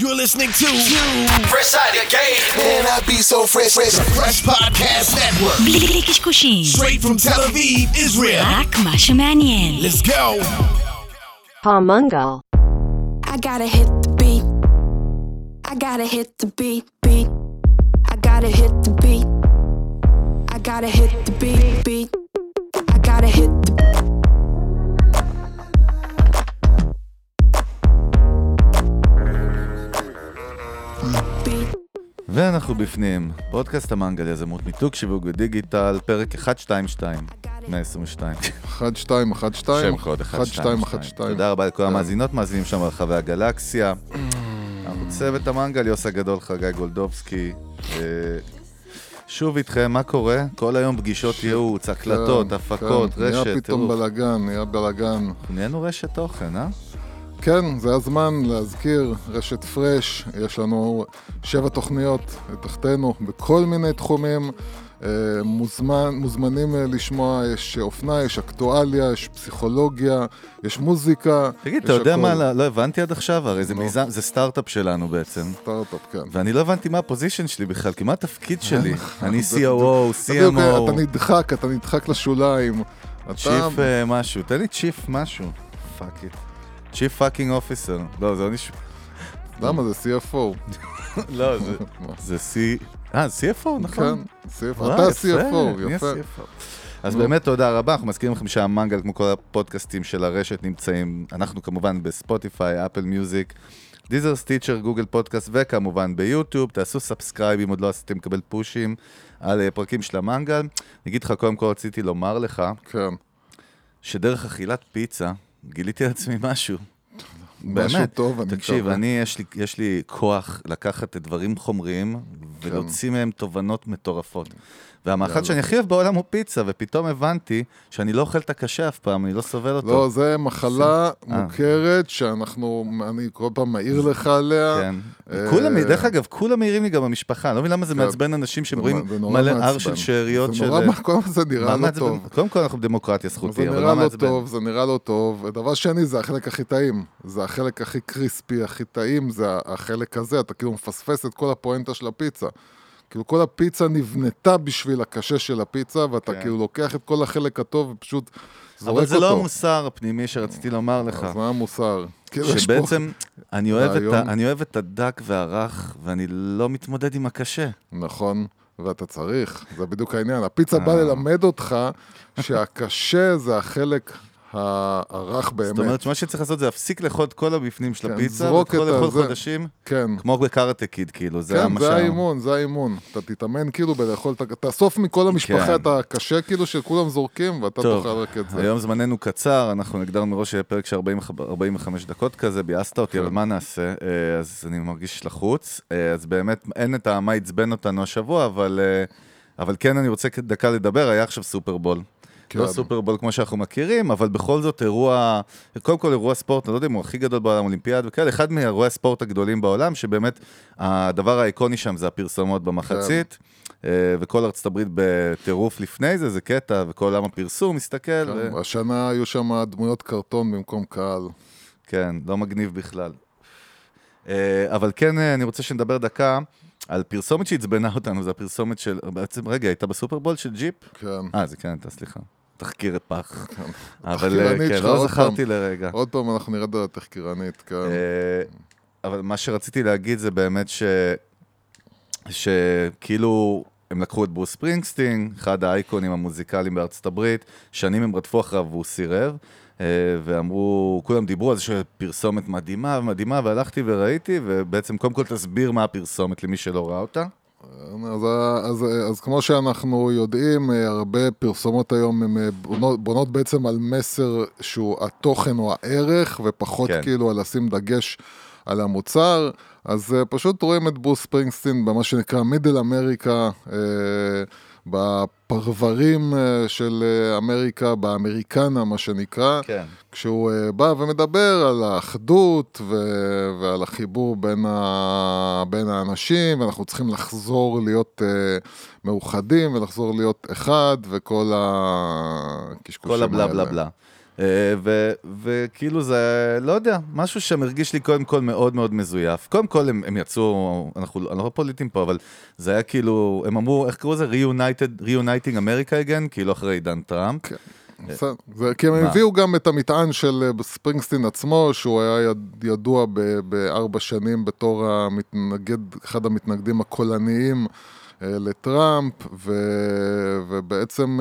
You're listening to Fresh Out of the Game. Man, I be so fresh. Fresh Podcast Network. בלי קשקושים. Straight from Tel Aviv, Israel. רק מה שמעניין. Let's go. HaMangal. I gotta hit the beat. I gotta hit the beat. Beat. I gotta hit the beat. I gotta hit the beat. Beat. I gotta hit the beat. ואנחנו בפנים, פודקאסט המנגל, יזמות מיתוג, שיווק ודיגיטל, פרק 122, 122. 122. שם קוד, 122. תודה רבה לכל המאזינות, מאזינים שם ברחבי הגלקסיה. אנחנו צוות המנגל, יוסי הגדול, חגי גולדובסקי. שוב איתכם, מה קורה? כל היום פגישות ייעוץ, הקלטות, הפקות, רשת. נהיה פתאום בלגן, נהיינו רשת תוכן, אה? כן, זה הזמן להזכיר, רשת פרש, יש לנו 7 תוכניות תחתנו בכל מיני תחומים, מוזמנים לשמוע, יש אופנה, יש אקטואליה, יש פסיכולוגיה, יש מוזיקה. תגיד, אתה יודע מה, לא הבנתי עד עכשיו, הרי זה סטארט-אפ שלנו בעצם. סטארט-אפ, כן. ואני לא הבנתי מה הפוזישן שלי בכלל, כי מה התפקיד שלי? אני COO, CMO. אתה נדחק לשוליים. צ'יפ משהו, תן לי צ'יפ משהו. פאק איט. Chief fucking officer. לא, זה לא נשמע. למה זה CFO? לא, זה CFO, נכון? כן, CFO. אתה CFO, יפה. אז באמת תודה רבה, אנחנו מזכירים לכם שהמנגל, כמו כל הפודקאסטים של הרשת, נמצאים, אנחנו כמובן בספוטיפיי, אפל מיוזיק, דיזר סטיצ'ר, גוגל פודקאסט, וכמובן ביוטיוב. תעשו סאבסקרייב אם עוד לא עשיתם לקבל פושים על פרקים של המנגל. נגיד לך, קודם כל רציתי לומר לך, שדרך אכילת פיצה, גיליתי לעצמי משהו. משהו טוב, אני טוב. תקשיב, יש לי כוח לקחת את דברים חומריים, ולהוציא מהם תובנות מטורפות. והמאכל שאני הכי אוהב בעולם הוא פיצה, ופתאום הבנתי שאני לא אוכל את הקשה אף פעם, אני לא סובל אותו. לא, זה מחלה מוכרת, אני כל פעם מעיר לך עליה. דרך אגב, כולם מעירים לי גם במשפחה, אני לא מבין למה זה מעצבן אנשים שמרואים מלא ער של שאריות. זה נורא, קודם כל זה נראה לא טוב. קודם כל אנחנו בדמוקרטיה זכותי, אבל למה מעצבן? זה נראה לא טוב, דבר שני, זה החלק הכי טעים. זה החלק הכי קריספי, הכי טעים, זה החלק הזה, אתה כאילו מפספס את כל הפואנטה של הפיצה. כאילו כל הפיצה נבנתה בשביל הקשה של הפיצה, ואתה כאילו לוקח את כל החלק הטוב ופשוט זורק אותו. אבל זה לא המוסר הפנימי שרציתי לומר לך. אז מה המוסר? שבעצם אני אוהב את הדק והרך, ואני לא מתמודד עם הקשה. נכון, ואתה צריך. זה בדיוק העניין. הפיצה באה ללמד אותך שהקשה זה החלק הרך באמת. זאת אומרת, מה שצריך לעשות זה להפסיק לאכול את כל הבפנים של הפיצה, ולכל לאכול חודשים, כמו בקארטה קיד, כאילו, זה המשל. כן, זה האימון, אתה תתאמן כאילו בלאכול, תאסוף מכל המשפחה את הקשה כאילו שכולם זורקים, ואתה תוכל רק את זה. היום זמננו קצר, אנחנו נגדר מראש שיהיה פרק של 45 דקות כזה, ביאסת אותי, אבל מה נעשה? אז אני מרגיש לחוץ, אז באמת אין את מה יצבן אותנו השבוע, אבל כן אני רוצה דקה לדבר, היה עכשיו סופרבול. לא סופרבול כמו שאנחנו מכירים, אבל בכל זאת אירוע, קודם כל אירוע ספורט, אני לא יודע אם הוא הכי גדול בעולם, אולימפיאד וכאלה, אחד מאירועי הספורט הגדולים בעולם, שבאמת הדבר האיקוני שם זה הפרסומות במחצית, וכל ארצות הברית בטירוף לפני זה, זה קטע, וכל עולם הפרסום מסתכל. השנה היו שם דמויות קרטון במקום קהל. כן, לא מגניב בכלל. אבל כן, אני רוצה שנדבר דקה, על פרסומת שהצבנה אותנו, זה הפרסומת של, בעצם רגע, הייתה בסופרבול של ג'יפ? כן. זה כן הייתה, סליחה. תחקיר פח. אבל כן, לא זכרתי לרגע. עוד פעם אנחנו נרד על התחקירנית, כן. אבל מה שרציתי להגיד זה באמת שכאילו הם לקחו את ברוס ספרינגסטין, אחד האייקונים המוזיקליים בארצות הברית, שנים הם רדפו אחריו והוא סירב, ואמרו, כולם דיברו על זה שפרסומת מדהימה ומדהימה, והלכתי וראיתי, ובעצם קודם כל תסביר מה הפרסומת למי שלא ראה אותה. אז כמו שאנחנו יודעים, הרבה פרסומות היום הן בונות בעצם על מסר שהוא התוכן או הערך, ופחות כאילו על לשים דגש על המוצר, אז פשוט רואים את ברוס ספרינגסטין במה שנקרא מידל אמריקה, בפרברים של אמריקה, באמריקנה מה שנקרא, כשהוא בא ומדבר על האחדות ועל החיבור בין האנשים, ואנחנו צריכים לחזור להיות מאוחדים ולחזור להיות אחד וכל הקשקושים האלה. כל הבלה בלה בלה. וכאילו זה, לא יודע, משהו שמרגיש לי קודם כל מאוד מאוד מזויף. קודם כל הם יצאו, אנחנו לא פוליטים פה, אבל זה היה כאילו, הם אמרו, איך קראו זה? Reuniting America again, כאילו אחרי עידן טראמפ. כן. כי הם הביאו גם את המטען של ספרינגסטין עצמו, שהוא היה ידוע בארבע שנים בתור אחד המתנגדים הקולניים לטראמפ, ובעצם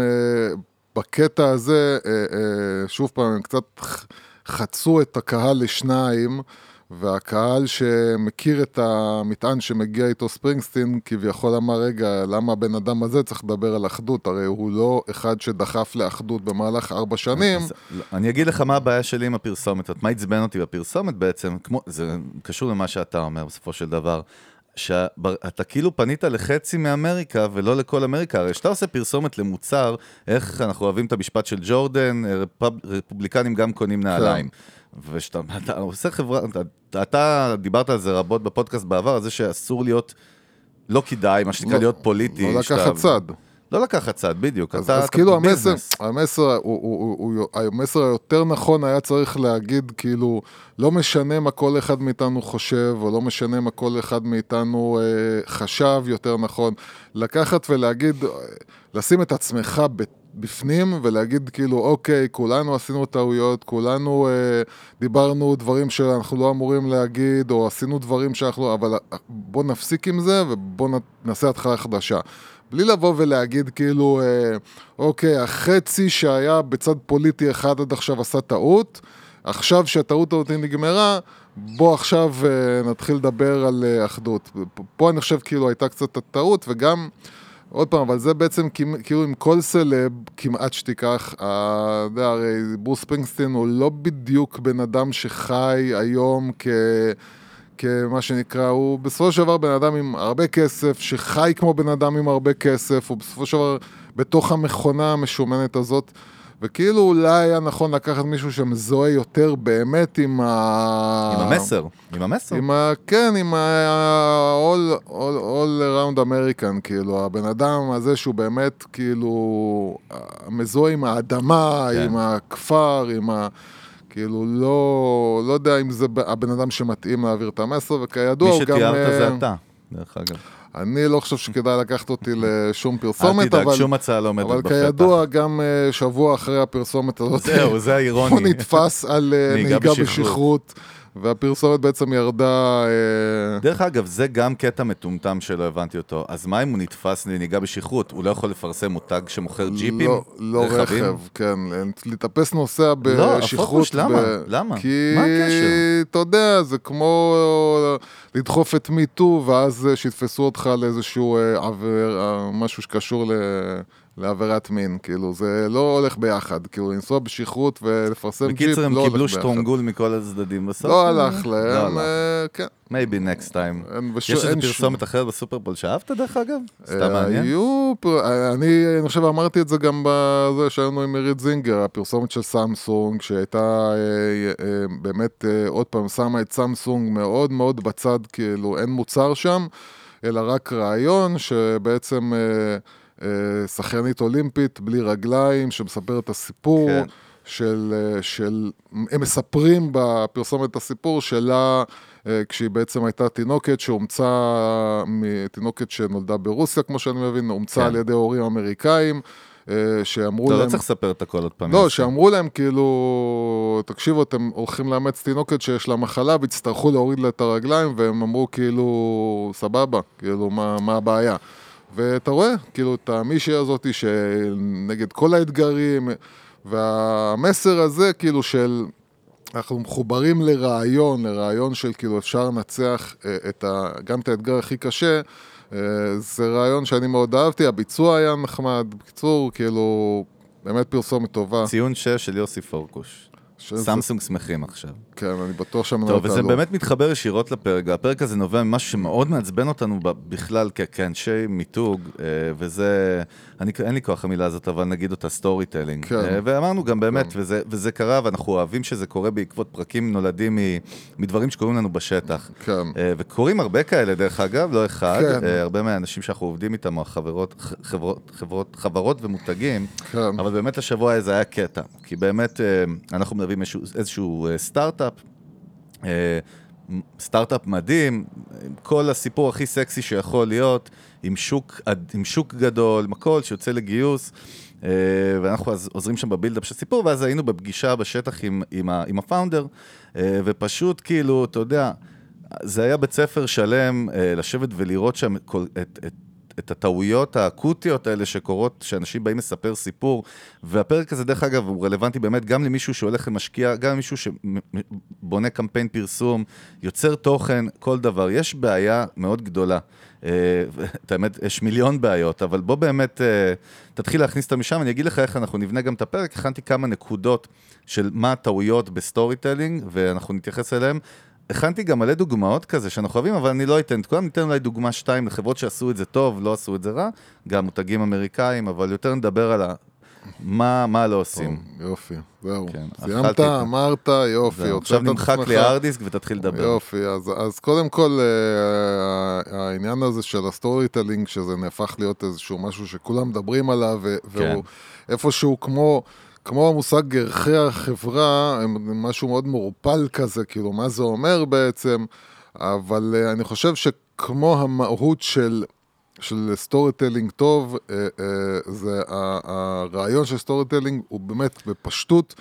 בקטע הזה, שוב פעם, הם קצת חצו את הקהל לשניים, והקהל שמכיר את המטען שמגיע איתו ספרינגסטין, כביכול אמר, רגע, למה הבן אדם הזה צריך לדבר על אחדות? הרי הוא לא אחד שדחף לאחדות במהלך 4 שנים. אני אגיד לך מה הבעיה שלי עם הפרסומת, מה הצבן אותי בפרסומת בעצם, זה קשור למה שאתה אומר בסופו של דבר, שאתה כאילו פנית לחצי מאמריקה ולא לכל אמריקה, הרי שאתה עושה פרסומת למוצר, איך אנחנו אוהבים את המשפט של ג'ורדן, רפובליקנים גם קונים נעליים. ושאתה עושה חברה, אתה דיברת על זה רבות בפודקאסט בעבר, על זה שאסור להיות, לא כדאי, מה שנקרא להיות פוליטי. לא לקחת צד. לא לקחת צד, בדיוק. אז כאילו המסר היותר נכון היה צריך להגיד, כאילו, לא משנה מה כל אחד מאיתנו חושב, או לא משנה מה כל אחד מאיתנו חשב, יותר נכון, לקחת ולהגיד, לשים את עצמך בפנים ולהגיד כאילו, אוקיי, כולנו עשינו טעויות, כולנו דיברנו דברים שאנחנו לא אמורים להגיד, או עשינו דברים שאנחנו לא, אבל בוא נפסיק עם זה ובוא נעשה התחלה חדשה. בלי לבוא ולהגיד כאילו, אוקיי, החצי שהיה בצד פוליטי אחד עד עכשיו עשה טעות, עכשיו שהטעות הזאת נגמרה, בוא עכשיו נתחיל לדבר על אחדות. פה אני חושב כאילו הייתה קצת הטעות, וגם עוד פעם, אבל זה בעצם כאילו עם כל סלב כמעט שתיקח, הרי ברוס ספרינגסטין הוא לא בדיוק בן אדם שחי היום כמה שנקרא, הוא בסופו של דבר בן אדם עם הרבה כסף, שחי כמו בן אדם עם הרבה כסף, הוא בסופו של דבר בתוך המכונה המשומנת הזאת, וכאילו אולי היה נכון לקחת מישהו שמזוהה יותר באמת עם המסר. עם המסר. כן, עם all around American, כאילו, הבן אדם הזה שהוא באמת, כאילו, מזוהה עם האדמה, עם הכפר, עם כאילו, לא יודע אם זה הבן אדם שמתאים להעביר את המסר, וכידוע הוא גם מי שתיארת זה אתה, דרך אגב. אני לא חושב שכדאי לקחת אותי לשום פרסומת, אבל כידוע גם שבוע אחרי הפרסומת הזאת, הוא נתפס על נהיגה בשכרות, והפרסומת בעצם ירדה. דרך אגב, זה גם קטע מטומטם שלא הבנתי אותו, אז מה אם הוא נתפס לנהיגה בשכרות? הוא לא יכול לפרסם מותג שמוכר ג'יפים? לא רכב, כן, להתאפס נוסע בשכרות. למה? כי אתה יודע, זה כמו לדחוף את מיטו, ואז שיתפסו אותך לאיזשהו משהו שקשור לעברת מין, כאילו, זה לא הולך ביחד, כאילו, לנסוע בשכרות ולפרסם ג'יפ, לא הולך ביחד. בקיצור, הם קיבלו שטרונגול מכל הצדדים בסוף. לא הלך להם, כן. Maybe next time. יש איזה פרסומת אחרת בסופרבול שאהבת דרך אגב? סתם מעניין? אני חושב, אמרתי את זה גם בזה שהיינו עם מירית זינגר, הפרסומת של סמסונג, שהייתה באמת, עוד פעם, שמה את סמסונג מאוד מאוד בצד, כאילו, אין מוצר שם, אלא רק רעיון שבעצם שחיינית אולימפית בלי רגליים שמספר את הסיפור של הם מספרים בפרסומת הסיפור שלה כשהיא בעצם הייתה תינוקת שאומצה מתינוקת שנולדה ברוסיה כמו שאני מבין, אומצה על ידי הורים אמריקאים שאמרו להם, לא צריך לספר את הכל עוד פעם. לא, שאמרו להם כאילו, תקשיבו, אתם הולכים לאמץ תינוקת שיש לה מחלה, והצטרכו להוריד לה את הרגליים, והם אמרו כאילו, סבבה, כאילו, מה הבעיה? ואתה רואה, כאילו, את המישהי הזאת שנגד כל האתגרים, והמסר הזה, כאילו, של אנחנו מחוברים לרעיון של, כאילו, אפשר לנצח גם את האתגר הכי קשה, זה רעיון שאני מאוד אהבתי, הביצוע היה נחמד, בקיצור, כאילו, באמת פרסומת טובה. ציון 6 של יוסי פורקוש. סמסונג שמחים עכשיו. כן, אני בטוח שם... טוב, וזה באמת מתחבר ישירות לפרק. הפרק הזה נובע ממה שמאוד מעצבן אותנו בכלל כאנשי מיתוג, וזה... אין לי כוח המילה הזאת, אבל נגיד אותה סטוריטלינג. ואמרנו גם באמת, וזה קרה, ואנחנו אוהבים שזה קורה בעקבות פרקים נולדים מדברים שקוראים לנו בשטח. וקוראים הרבה כאלה, דרך אגב, לא אחד, הרבה מהאנשים שאנחנו עובדים איתם, חברות ומותגים, אבל באמת השבוע הזה היה קטע, כי באמת אנחנו מלווים איזשהו סטארט-אפ מדהים, עם כל הסיפור הכי סקסי שיכול להיות, עם שוק גדול, מקול שיוצא לגיוס, ואנחנו עוזרים שם בבילדאפ של הסיפור, ואז היינו בפגישה בשטח עם הפאונדר, ופשוט כאילו, אתה יודע, זה היה בית ספר שלם לשבת ולראות שם את הטעויות האקוטיות האלה שקורות, שאנשים באים לספר סיפור, והפרק הזה דרך אגב הוא רלוונטי באמת גם למישהו שהולך למשקיע, גם למישהו שבונה קמפיין פרסום, יוצר תוכן, כל דבר. יש בעיה מאוד גדולה, את האמת, יש מיליון בעיות, אבל בוא באמת תתחיל להכניס אותה משם, אני אגיד לך איך אנחנו נבנה גם את הפרק, הכנתי כמה נקודות של מה הטעויות בסטורי טלינג, ואנחנו נתייחס אליהם, הכנתי גם מלא דוגמאות כזה שאנחנו אוהבים, אבל אני לא אתן את כולם, ניתן אולי דוגמה 2 לחברות שעשו את זה טוב, לא עשו את זה רע, גם מותגים אמריקאים, אבל יותר נדבר על מה לא עושים. יופי, זהו. סיימת, אמרת, יופי. עכשיו נמחק לי הארדיסק ותתחיל לדבר. יופי, אז קודם כל, העניין הזה של הסטוריטלינג, שזה נהפך להיות איזשהו משהו שכולם מדברים עליו, והוא איפשהו כמו המושג ערכי החברה, הם משהו מאוד מורפל כזה, כאילו מה זה אומר בעצם, אבל אני חושב שכמו המהות של סטוריטלינג טוב, זה הרעיון של סטוריטלינג הוא באמת בפשטות,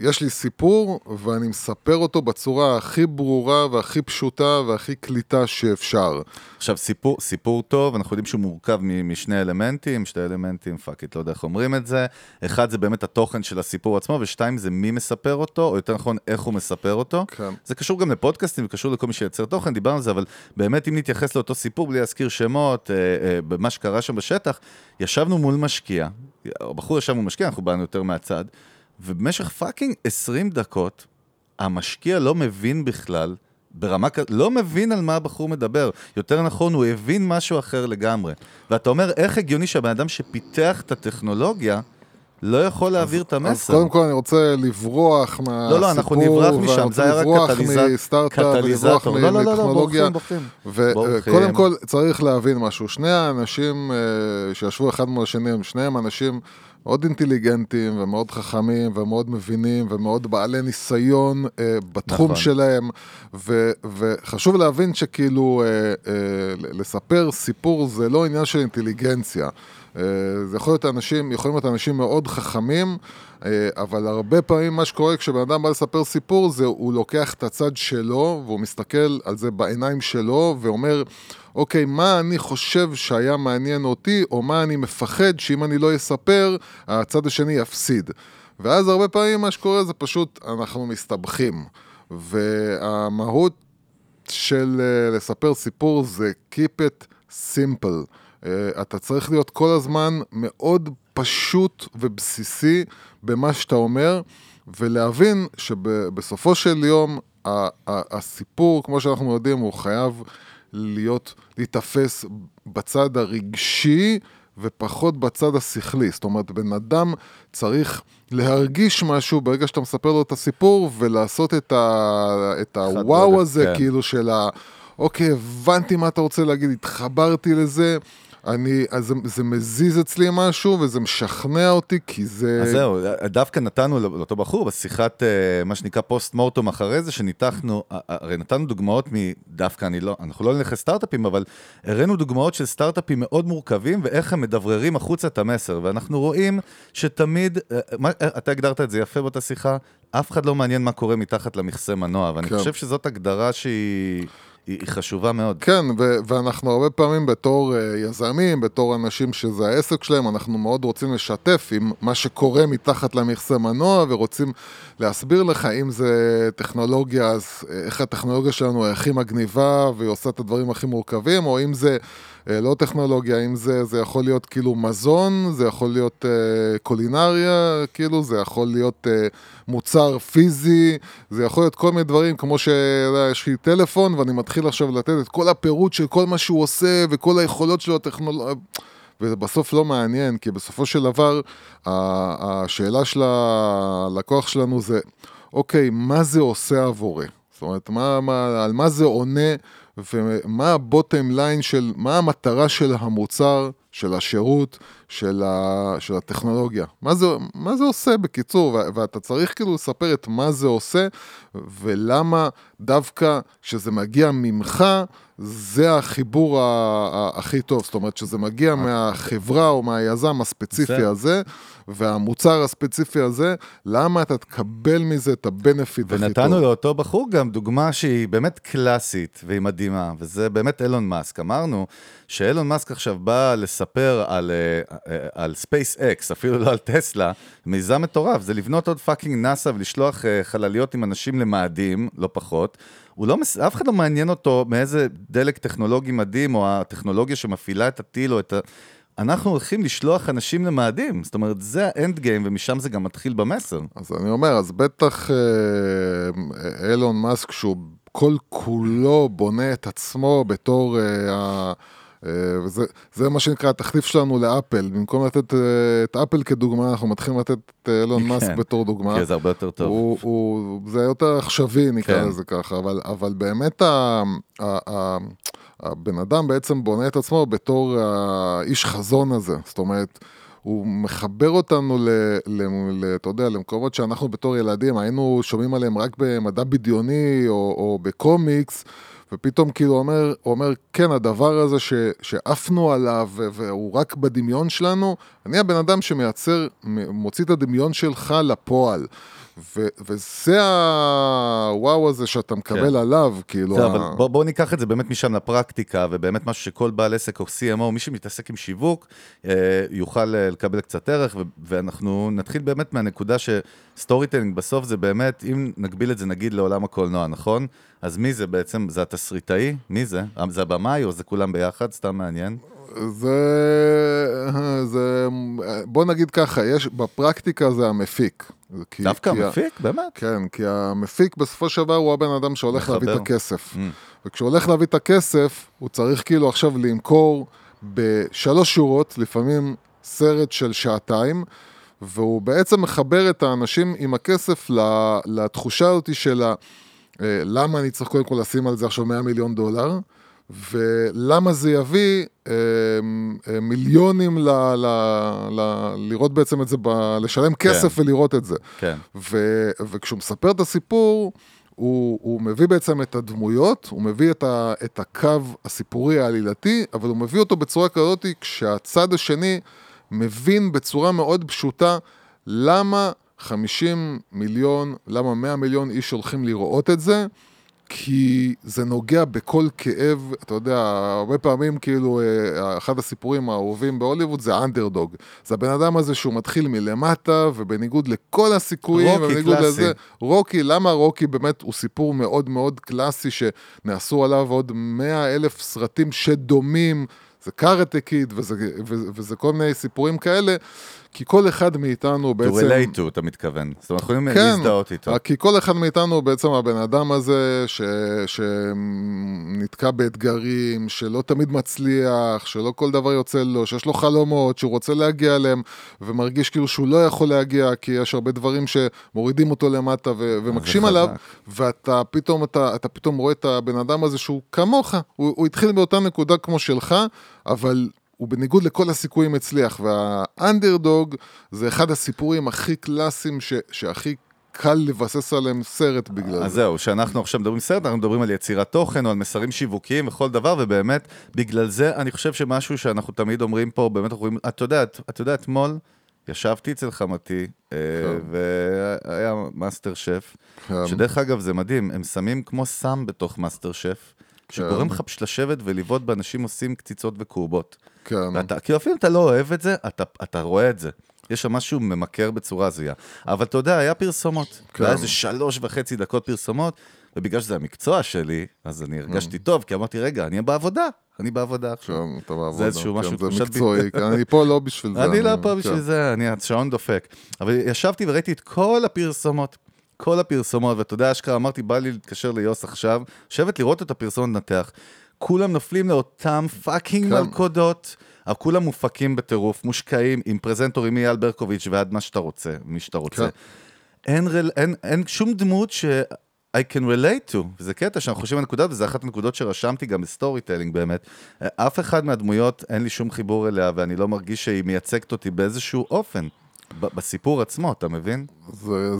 יש לי סיפור ואני מספר אותו בצורה הכי ברורה והכי פשוטה והכי קליטה שאפשר. עכשיו סיפור טוב, אנחנו יודעים שהוא מורכב משני אלמנטים, פאקית, לא יודע איך אומרים את זה. אחד זה באמת התוכן של הסיפור עצמו, ושתיים זה מי מספר אותו, או יותר נכון איך הוא מספר אותו. כן. זה קשור גם לפודקאסטים, קשור לכל מי שיצר תוכן, דיברנו על זה, אבל באמת אם נתייחס לאותו סיפור בלי להזכיר שמות, במה שקרה שם בשטח, ישבנו מול משקיע, הבחור ישב מול משקיע, אנחנו באנו יותר מהצד. ובמשך פאקינג 20 דקות, המשקיע לא מבין בכלל, ברמה כזאת, לא מבין על מה הבחור מדבר. יותר נכון, הוא הבין משהו אחר לגמרי. ואתה אומר, איך הגיוני שהבן אדם שפיתח את הטכנולוגיה, לא יכול להעביר את המסר. אז קודם כל אני רוצה לברוח מהסיפור. לא, אנחנו נברח משם. זה היה רק קטליזטור. לא, בורחים. וקודם כל צריך להבין משהו. שני האנשים שישבו אחד מול השני, שניהם אנשים מאוד אינטליגנטים ומאוד חכמים ומאוד מבינים ומאוד בעלי ניסיון בתחום שלהם. וחשוב להבין שכאילו לספר סיפור זה לא עניין של אינטליגנציה. זה יכולים להיות אנשים מאוד חכמים, אבל הרבה פעמים מה שקורה כשבן אדם בא לספר סיפור, זה הוא לוקח את הצד שלו והוא מסתכל על זה בעיניים שלו ואומר, אוקיי, מה אני חושב שהיה מעניין אותי, או מה אני מפחד שאם אני לא אספר, הצד השני יפסיד. ואז הרבה פעמים מה שקורה זה פשוט אנחנו מסתבכים. והמהות של לספר סיפור זה keep it simple. אתה צריך להיות כל הזמן מאוד פשוט ובסיסי במה שאתה אומר, ולהבין שבסופו של יום הסיפור, כמו שאנחנו יודעים, הוא חייב להתאפס בצד הרגשי ופחות בצד השכלי. זאת אומרת, בן אדם צריך להרגיש משהו ברגע שאתה מספר לו את הסיפור, ולעשות את הוואו הזה, כן. כאילו של אוקיי, הבנתי מה אתה רוצה להגיד, התחברתי לזה, זה מזיז אצלי משהו, וזה משכנע אותי, כי זה... אז זהו, דווקא נתנו לאותו בחור, בשיחת, מה שנקרא פוסט מורטום אחרי זה, שניתחנו, הרי נתנו דוגמאות מדווקא, אנחנו לא נלך לסטארט-אפים, אבל הראינו דוגמאות של סטארט-אפים מאוד מורכבים, ואיך הם מדבררים החוצה את המסר, ואנחנו רואים שתמיד, אתה הגדרת את זה יפה באותה שיחה, אף אחד לא מעניין מה קורה מתחת למכסה מנוע, ואני חושב שזאת הגדרה שהיא היא חשובה מאוד. כן, ואנחנו הרבה פעמים בתור יזמים, בתור אנשים שזה העסק שלהם, אנחנו מאוד רוצים לשתף עם מה שקורה מתחת למכסה מנוע, ורוצים להסביר לך אם זה טכנולוגיה, אז איך הטכנולוגיה שלנו היא הכי מגניבה, והיא עושה את הדברים הכי מורכבים, או אם זה לא טכנולוגיה, אם זה יכול להיות כאילו מזון, זה יכול להיות קולינריה, כאילו, זה יכול להיות מוצר פיזי, זה יכול להיות כל מיני דברים, כמו שיש לי טלפון, ואני מתחיל עכשיו לתת את כל הפירוט של כל מה שהוא עושה, וכל היכולות שלו הטכנולוגיה, ובסוף לא מעניין, כי בסופו של דבר, השאלה של הלקוח שלנו זה, אוקיי, מה זה עושה עבורי? זאת אומרת, על מה זה עונה, ומה הבוטם ליין של, מה המטרה של המוצר, של השירות, של הטכנולוגיה. מה זה עושה בקיצור, ואתה צריך כאילו לספר את מה זה עושה, ולמה דווקא שזה מגיע ממך, זה החיבור הכי טוב, זאת אומרת שזה מגיע מהחברה או מהיזם הספציפי הזה, והמוצר הספציפי הזה, למה אתה תקבל מזה את הבנפיט הכי טוב. ונתנו לאותו בחור גם דוגמה שהיא באמת קלאסית והיא מדהימה, וזה באמת אילון מאסק. אמרנו שאילון מאסק עכשיו בא לספר על SpaceX, אפילו לא על טסלה, מיזם מטורף, זה לבנות עוד פאקינג נאסא ולשלוח חלליות עם אנשים למאדים, לא פחות, אף אחד לא מעניין אותו מאיזה דלק טכנולוגי מדהים, או הטכנולוגיה שמפעילה את הטיל, או את ה... אנחנו הולכים לשלוח אנשים למאדים, זאת אומרת, זה האנד גיים, ומשם זה גם מתחיל במסר. אז אני אומר, אז בטח אילון מאסק, שהוא כל כולו בונה את עצמו בתור זה מה שנקרא התחליף שלנו לאפל, במקום לתת את אפל כדוגמה, אנחנו מתחילים לתת את אילון מאסק בתור דוגמה. כן, זה הרבה יותר טוב. זה יותר עכשווי, נקרא לזה ככה, אבל באמת הבן אדם בעצם בונה את עצמו בתור האיש חזון הזה, זאת אומרת, הוא מחבר אותנו אתה יודע, למקומות שאנחנו בתור ילדים היינו שומעים עליהם רק במדע בדיוני או בקומיקס, ופתאום כאילו אומר, כן, הדבר הזה שעפנו עליו, והוא רק בדמיון שלנו, אני הבן אדם שמייצר, מוציא את הדמיון שלך לפועל, וזה הוואו הזה שאתה מקבל עליו, כאילו... זה, אבל בואו ניקח את זה באמת משם לפרקטיקה, ובאמת משהו שכל בעל עסק או CMO, מי שמתעסק עם שיווק, יוכל לקבל קצת ערך, ואנחנו נתחיל באמת מהנקודה שסטוריטלינג בסוף זה באמת, אם נגביל את זה נגיד לעולם הקולנוע, נכון? אז מי זה בעצם? זה התסריטאי? מי זה? זה הבמאי או זה כולם ביחד? סתם מעניין. זה בוא נגיד ככה, יש בפרקטיקה זה המפיק. דווקא המפיק? באמת? כן, כי המפיק בסופו של דבר הוא הבן אדם שהולך להביא את הכסף. וכשהוא הולך להביא את הכסף, הוא צריך כאילו עכשיו למכור בשלוש שורות, לפעמים סרט של שעתיים, והוא בעצם מחבר את האנשים עם הכסף לתחושה אותי של למה אני צריך קודם כל לשים על זה עכשיו 100 מיליון דולר, ולמה זה יביא מיליונים לראות בעצם את זה, לשלם כסף ולראות את זה. וכשהוא מספר את הסיפור, הוא מביא בעצם את הדמויות, הוא מביא את הקו הסיפורי העלילתי, אבל הוא מביא אותו בצורה כזאת, כשהצד השני מבין בצורה מאוד פשוטה, למה 50 מיליון, למה 100 מיליון איש הולכים לראות את זה, כי זה נוגע בכל כאב, אתה יודע, הרבה פעמים כאילו, אחד הסיפורים האהובים בהוליווד זה האנדרדוג, זה הבן אדם הזה שהוא מתחיל מלמטה, ובניגוד לכל הסיכויים, ובניגוד לזה, רוקי, למה רוקי באמת הוא סיפור מאוד מאוד קלאסי, שנעשו עליו עוד 100,000 סרטים שדומים, זה קארטה קיד, וזה כל מיני סיפורים כאלה, כי כל אחד מאיתנו בעצם... הוא רלייטו, אתה מתכוון. זאת אומרת, יכולים להזדהות איתו. כי כל אחד מאיתנו בעצם הבן אדם הזה, שנתקע באתגרים, שלא תמיד מצליח, שלא כל דבר יוצא לו, שיש לו חלומות, שהוא רוצה להגיע אליהם, ומרגיש כאילו שהוא לא יכול להגיע, כי יש הרבה דברים שמורידים אותו למטה ומקשים עליו, ואתה פתאום רואה את הבן אדם הזה שהוא כמוך, הוא התחיל באותה נקודה כמו שלך, אבל... הוא בניגוד לכל הסיכויים הצליח, והאנדרדוג זה אחד הסיפורים הכי קלאסיים שהכי קל לבסס עליהם סרט בגלל זה. אז זהו, שאנחנו עכשיו מדברים סרט, אנחנו מדברים על יצירת תוכן או על מסרים שיווקיים וכל דבר, ובאמת בגלל זה אני חושב שמשהו שאנחנו תמיד אומרים פה, באמת רואים, אתה יודע, אתמול ישבתי אצל חמתי, והיה מאסטר שף, שדרך אגב זה מדהים, הם שמים כמו סם בתוך מאסטר שף, שגורם לך לשבת ולבעוט באנשים עושים קציצות וקורבות. כן. ואתה, כאילו אפילו אתה לא אוהב את זה, אתה רואה את זה. יש שם משהו ממכר בצורה זויה. אבל אתה יודע, היה פרסומות. כן. היה איזה 3.5 דקות פרסומות, ובגלל שזה המקצוע שלי, אז אני הרגשתי טוב, כי אמרתי, רגע, אני בעבודה. אני בעבודה עכשיו. אתה בעבודה. זה איזשהו משהו. זה מקצועי, אני פה לא בשביל זה. אני לא פה בשביל זה, אני השעון דופק. אבל ישבתי וראיתי את כל הפרסומות. כל הפרסומות, ואתה יודע, אשכרה, אמרתי, בא לי להתקשר ליוס עכשיו, שבת לראות את הפרסומות נתח. כולם נופלים לאותם פאקינג מלכודות, אבל כולם מופקים בטירוף, מושקעים, עם פרזנטורים מאייל ברקוביץ' ועד מה שאתה רוצה, מי שאתה רוצה. אין שום דמות ש... I can relate to, וזה קטע שאנחנו חושבים על נקודה, וזה אחת הנקודות שרשמתי גם בסטוריטלינג באמת, אף אחד מהדמויות אין לי שום חיבור אליה, ואני לא מרגיש שהיא מייצגת אותי באיזשהו אופן, בסיפור עצמו, אתה מבין?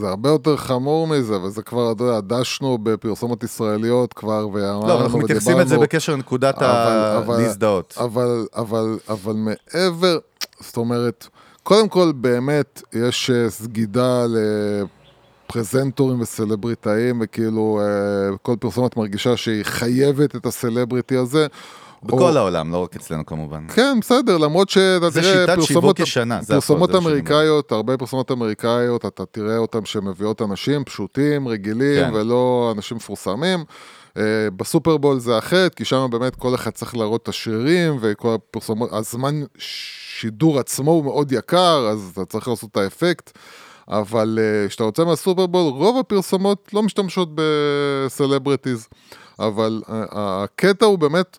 זה הרבה יותר חמור מזה, וזה כבר, אתה יודע, דשנו בפרסומות ישראליות כבר, לא, אנחנו מתייחסים את זה בקשר לנקודת להזדהות. אבל מעבר, זאת אומרת, קודם כל באמת יש סגידה פרזנטורים וסלבריטאים, וכאילו כל פרסומת מרגישה שהיא חייבת את הסלבריטי הזה. בכל העולם, לא רק אצלנו כמובן. כן, בסדר, למרות שאתה תראה פרסומות אמריקאיות, הרבה פרסומות אמריקאיות, אתה תראה אותם שמביאות אנשים פשוטים, רגילים, ולא אנשים פורסמים. בסופרבול זה אחת, כי שם באמת כל אחד צריך להראות את השירים, וכל הפרסומות, הזמן שידור עצמו הוא מאוד יקר, אז אתה צריך לעשות את האפקט. אבל כשאתה רוצה מהסופרבול, רוב הפרסומות לא משתמשות בסלבריטיז, אבל הקטע הוא באמת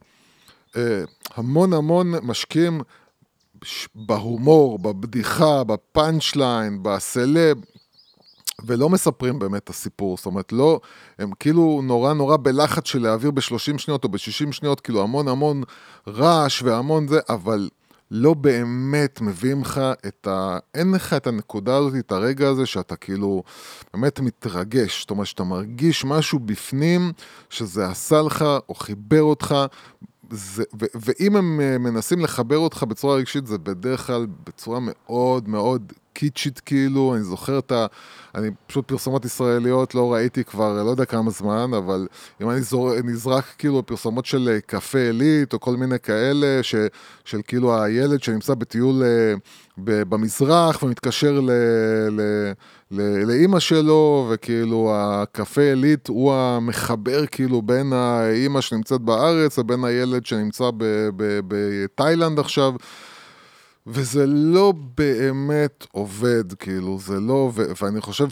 המון המון משקיעים בהומור, בבדיחה, בפאנצ'ליין, בסלב, ולא מספרים באמת את הסיפור, זאת אומרת לא, הם כאילו נורא נורא בלחץ של להעביר ב-30 שניות או ב-60 שניות, כאילו המון המון רעש והמון זה, אבל... לא באמת מביאים לך אין לך את הנקודה הזאת, את הרגע הזה שאתה כאילו באמת מתרגש, זאת אומרת שאתה מרגיש משהו בפנים שזה עשה לך או חיבר אותך, ואם הם מנסים לחבר אותך בצורה רגשית זה בדרך כלל בצורה מאוד מאוד קיצ'ית כאילו, אני זוכר אני פשוט פרסומות ישראליות לא ראיתי כבר, לא יודע כמה זמן, אבל אם אני נזרק כאילו פרסומות של קפה אלית או כל מיני כאלה, של כאילו הילד שנמצא בטיול במזרח ומתקשר לאמא שלו, וכאילו הקפה אלית הוא המחבר כאילו בין האמא שנמצאת בארץ ובין הילד שנמצא בתאילנד עכשיו, וזה לא באמת עובד, כאילו, זה לא, ואני חושב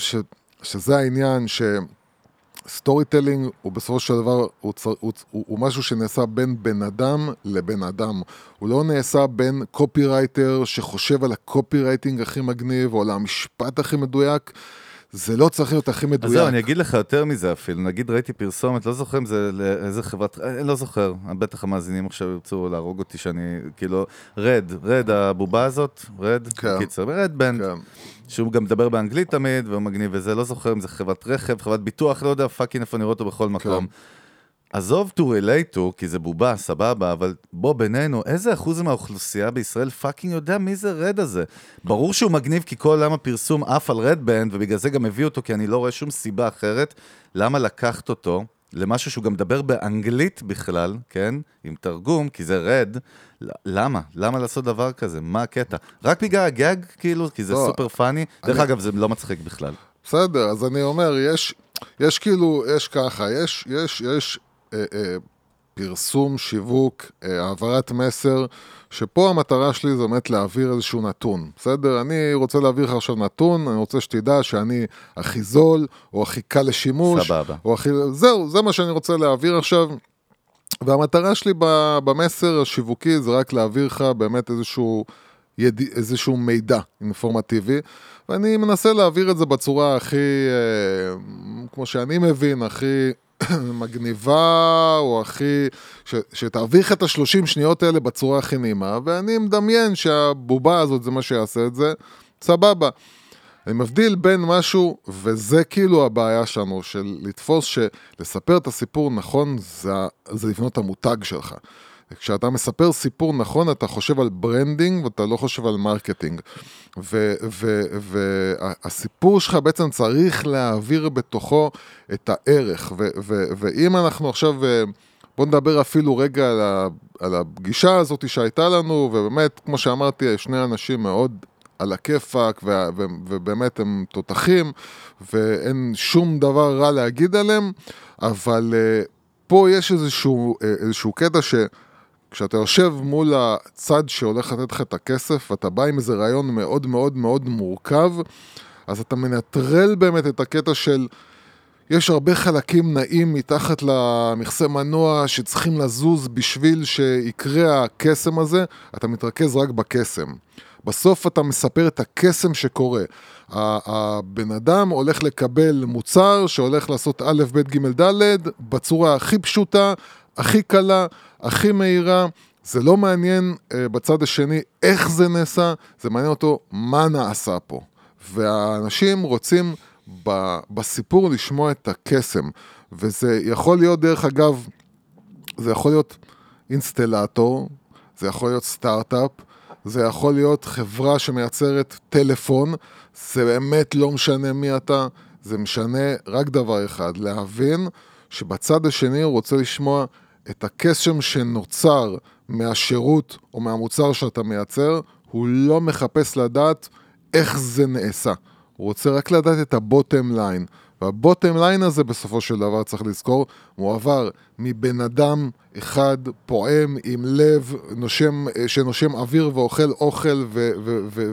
שזה העניין, שסטוריטלינג הוא בסופו של דבר, הוא משהו שנעשה בין בן אדם לבן אדם, הוא לא נעשה בין קופירייטר שחושב על הקופירייטינג הכי מגניב, או על המשפט הכי מדויק, זה לא צריך להיות הכי מדויק. אז זהו, אני אגיד לך יותר מזה אפילו, נגיד ראיתי פרסומת, לא זוכר אם זה איזה חברת, לא זוכר, בטח המאזינים עכשיו ירצו להרוג אותי שאני, כאילו, רד הבובה הזאת, קיצר, רד בנד, שהוא גם מדבר באנגלית תמיד, והוא מגניב וזה, לא זוכר אם זה חברת רכב, חברת ביטוח, לא יודע, פאקינג איפה נראה אותו בכל מקום. עזוב to relate to, כי זה בובה, סבבה, אבל בוא בינינו, איזה אחוז מהאוכלוסייה בישראל פאקינג יודע מי זה רד הזה? ברור שהוא מגניב, כי כל למה פרסום אף על רד בנד, ובגלל זה גם הביא אותו, כי אני לא רואה שום סיבה אחרת, למה לקחת אותו למשהו שהוא גם מדבר באנגלית בכלל, כן? עם תרגום, כי זה רד, למה? למה לעשות דבר כזה? מה הקטע? רק בגלל הגג, כאילו, כי זה סופר פאני, דרך אגב, זה לא מצחיק בכלל. בסדר, אז אני אומר, יש כאילו, יש ככה, יש פרסום, שיווק, העברת מסר, שפה המטרה שלי זה באמת להעביר איזשהו נתון, בסדר? אני רוצה להעביר לך עכשיו נתון, אני רוצה שתדע שאני הכי זול, או הכי קל לשימוש, או הכי... זהו, זה מה שאני רוצה להעביר עכשיו, והמטרה שלי במסר השיווקי זה רק להעביר לך באמת איזשהו מידע אינפורמטיבי, ואני מנסה להעביר את זה בצורה הכי, כמו שאני מבין, הכי... מגניבה, או הכי... שתעביך את ה-30 שניות האלה בצורה הכי נעימה, ואני מדמיין שהבובה הזאת זה מה שיעשה את זה, סבבה. אני מבדיל בין משהו, וזה כאילו הבעיה שלנו, של לתפוס שלספר את הסיפור נכון, זה לבנות המותג שלך. כשאתה מספר סיפור נכון, אתה חושב על ברנדינג, ואתה לא חושב על מרקטינג. והסיפור שלך בעצם צריך להעביר בתוכו את הערך. ואם אנחנו עכשיו בוא נדבר אפילו רגע על הפגישה הזאת שהייתה לנו, ובאמת, כמו שאמרתי, שני אנשים מאוד על הכיפק, ובאמת הם תותחים, ואין שום דבר רע להגיד עליהם, אבל פה יש איזשהו קטע שכשאתה יושב מול הצד שהולך לתת לך את הכסף, ואתה בא עם איזה רעיון מאוד מאוד מאוד מורכב, אז אתה מנטרל באמת את הקטע של יש הרבה חלקים נעים מתחת למכסה מנוע שצריכים לזוז בשביל שיקרה הקסם הזה, אתה מתרכז רק בקסם. בסוף אתה מספר את הקסם שקורה. הבן אדם הולך לקבל מוצר שהולך לעשות א', ב', ג', ד', בצורה הכי פשוטה, הכי קלה, הכי מהירה. זה לא מעניין בצד השני איך זה נעשה, זה מעניין אותו מה נעשה פה. והאנשים רוצים בסיפור לשמוע את הקסם, וזה יכול להיות, דרך אגב, זה יכול להיות אינסטלטור, זה יכול להיות סטארט-אפ, זה יכול להיות חברה שמייצרת טלפון, זה באמת לא משנה מי אתה, זה משנה רק דבר אחד, להבין שבצד השני הוא רוצה לשמוע את הקסם שנוצר מהשירות או מהמוצר שאתה מייצר, הוא לא מחפש לדעת איך זה נעשה. הוא רוצה רק לדעת את הבוטם ליין, והבוטם ליין הזה בסופו של דבר צריך לזכור, הוא עבר מבן אדם אחד פועם עם לב, שנושם אוויר ואוכל אוכל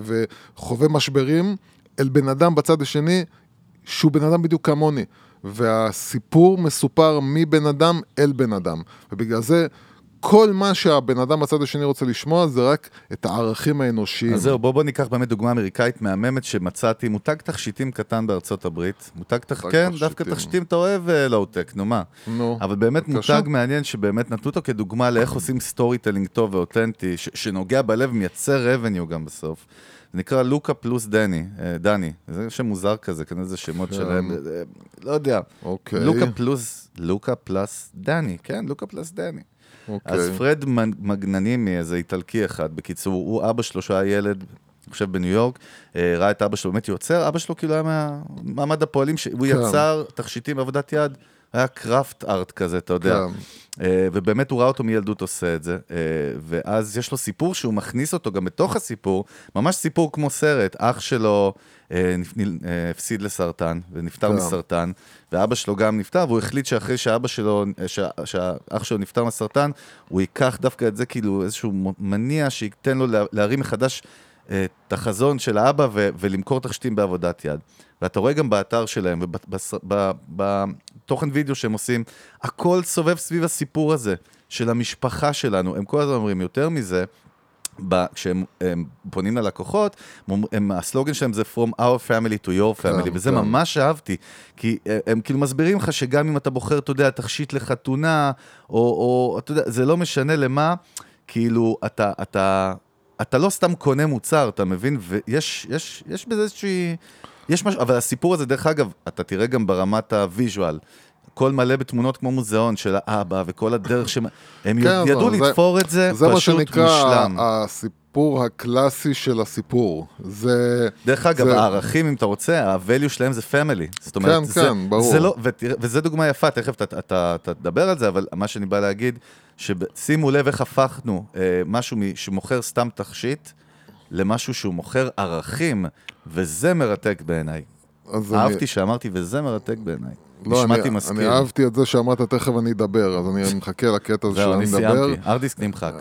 וחווה משברים, אל בן אדם בצד השני שהוא בן אדם בדיוק כמוני, והסיפור מסופר מבן אדם אל בן אדם, ובגלל זה כל מה שהבן אדם הצד השני רוצה לשמוע, זה רק את הערכים האנושיים. אז זהו, בואו ניקח באמת דוגמה אמריקאית מהממת שמצאתי, מותג תכשיטים קטן בארצות הברית. מותג תכשיטים. כן, דווקא תכשיטים אתה אוהב לאו-טק, נו מה. נו. אבל באמת מותג מעניין שבאמת נתנו אותו כדוגמה לאיך עושים סטוריטלינג טוב ואותנטי, שנוגע בלב, מייצר רבניו גם בסוף. זה נקרא לוקה פלוס דני, דני. זה שם מוזר כזה, כאן איזה שמות שלהם. לא יודע. אוקיי. לוקה פלוס דני, כן, לוקה פלוס דני. אז פרד מגנני מאיזה איטלקי אחד, בקיצור, הוא אבא שלו שהיה ילד, אני חושב בניו יורק, ראה את אבא שלו, באמת יוצר, אבא שלו כאילו היה מעמד הפועלים, הוא יצר תכשיטים בעבודת יד, היה קראפט ארט כזה, אתה יודע, ובאמת הוא ראה אותו מילדות עושה את זה, ואז יש לו סיפור שהוא מכניס אותו גם בתוך הסיפור, ממש סיפור כמו סרט, אח שלו הפסיד לסרטן, ונפטר מסרטן, ואבא שלו גם נפטר, והוא החליט שאחרי שהאח שלו נפטר מסרטן, הוא ייקח דווקא את זה כאילו איזשהו מניע שייתן לו להרים מחדש את החזון של האבא ולמכור תכשיטים בעבודת יד. ואתה רואה גם באתר שלהם ובתוכן וידאו שהם עושים, הכל סובב סביב הסיפור הזה של המשפחה שלנו. הם כל הזמן אומרים יותר מזה, כשהם פונים ללקוחות, הסלוגן שלהם זה From our family to your family, וזה ממש אהבתי, כי הם כאילו מסבירים לך שגם אם אתה בוחר, אתה יודע, תכשיט לחתונה, או אתה יודע, זה לא משנה למה, כאילו אתה לא סתם קונה מוצר, אתה מבין? ויש בזה איזושהי, יש משהו, אבל הסיפור הזה, דרך אגב, אתה תראה גם ברמת הוויז'ואל, כל מלא בתמונות כמו מוזיאון של האבא וכל הדרך שהם ידעו לתפור את זה, פשוט מושלם. הסיפור הקלאסי של הסיפור. דרך אגב, הערכים, אם אתה רוצה, ה-value שלהם זה family. כן, כן, ברור. וזה דוגמה יפה, תכף אתה תדבר על זה, אבל מה שאני בא להגיד, שימו לב איך הפכנו משהו שמוכר סתם תכשיט, למשהו שהוא מוכר ערכים, וזה מרתק בעיניי. אהבתי שאמרתי, וזה מרתק בעיניי. לא, אני אהבתי את זה שאמרת תכף אני אדבר, אז אני מחכה לקטע הזה שאני אדבר. ארדיסק נמחק.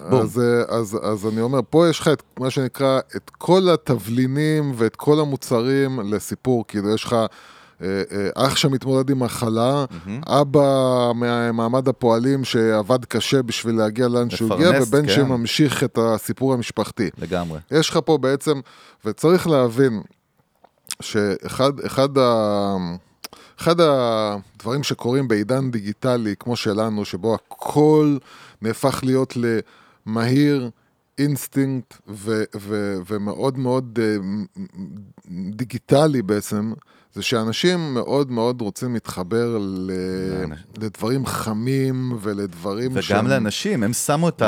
אז אני אומר, פה יש לך את מה שנקרא, את כל התבלינים ואת כל המוצרים לסיפור, כאילו יש לך אח שמתמודד עם מחלה, אבא ממעמד הפועלים שעבד קשה בשביל להגיע לאן שהוא הגיע, ובן שממשיך את הסיפור המשפחתי. לגמרי. יש לך פה בעצם, וצריך להבין, אחד הדברים שקורים בעידן דיגיטלי כמו שלנו, שבו הכל נהפך להיות למהיר, אינסטינקט ומאוד מאוד דיגיטלי בעצם, זה שאנשים מאוד מאוד רוצים להתחבר לדברים חמים ולדברים וגם שהם לאנשים, הם שמו את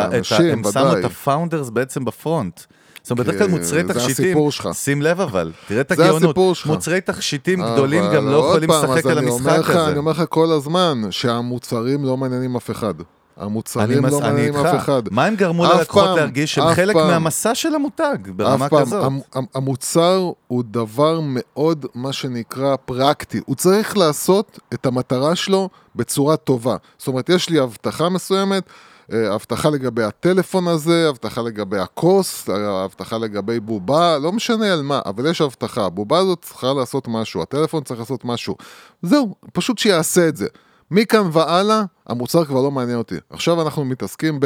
הפאונדרס בעצם בפרונט. זאת אומרת, בדרך כלל מוצרי תכשיטים, שים לב אבל, תראה את הגאונות, מוצרי תכשיטים גדולים גם לא יכולים לשחק על המשחק הזה. אני אומר לך כל הזמן שהמוצרים לא מעניינים אף אחד. המוצרים לא מעניינים אף אחד. מה הם גרמו ללקוחות להרגיש שהם חלק מהמסע של המותג, ברמה כזאת? המוצר הוא דבר מאוד, מה שנקרא, פרקטי. הוא צריך לעשות את המטרה שלו בצורה טובה. זאת אומרת, יש לי הבטחה מסוימת, הבטחה לגבי הטלפון הזה, הבטחה לגבי הכוס, הבטחה לגבי בובה, לא משנה על מה, אבל יש הבטחה. הבובה הזאת צריכה לעשות משהו, הטלפון צריך לעשות משהו. זהו, פשוט שיעשה את זה. מכאן ועלה, המוצר כבר לא מעניין אותי. עכשיו אנחנו מתעסקים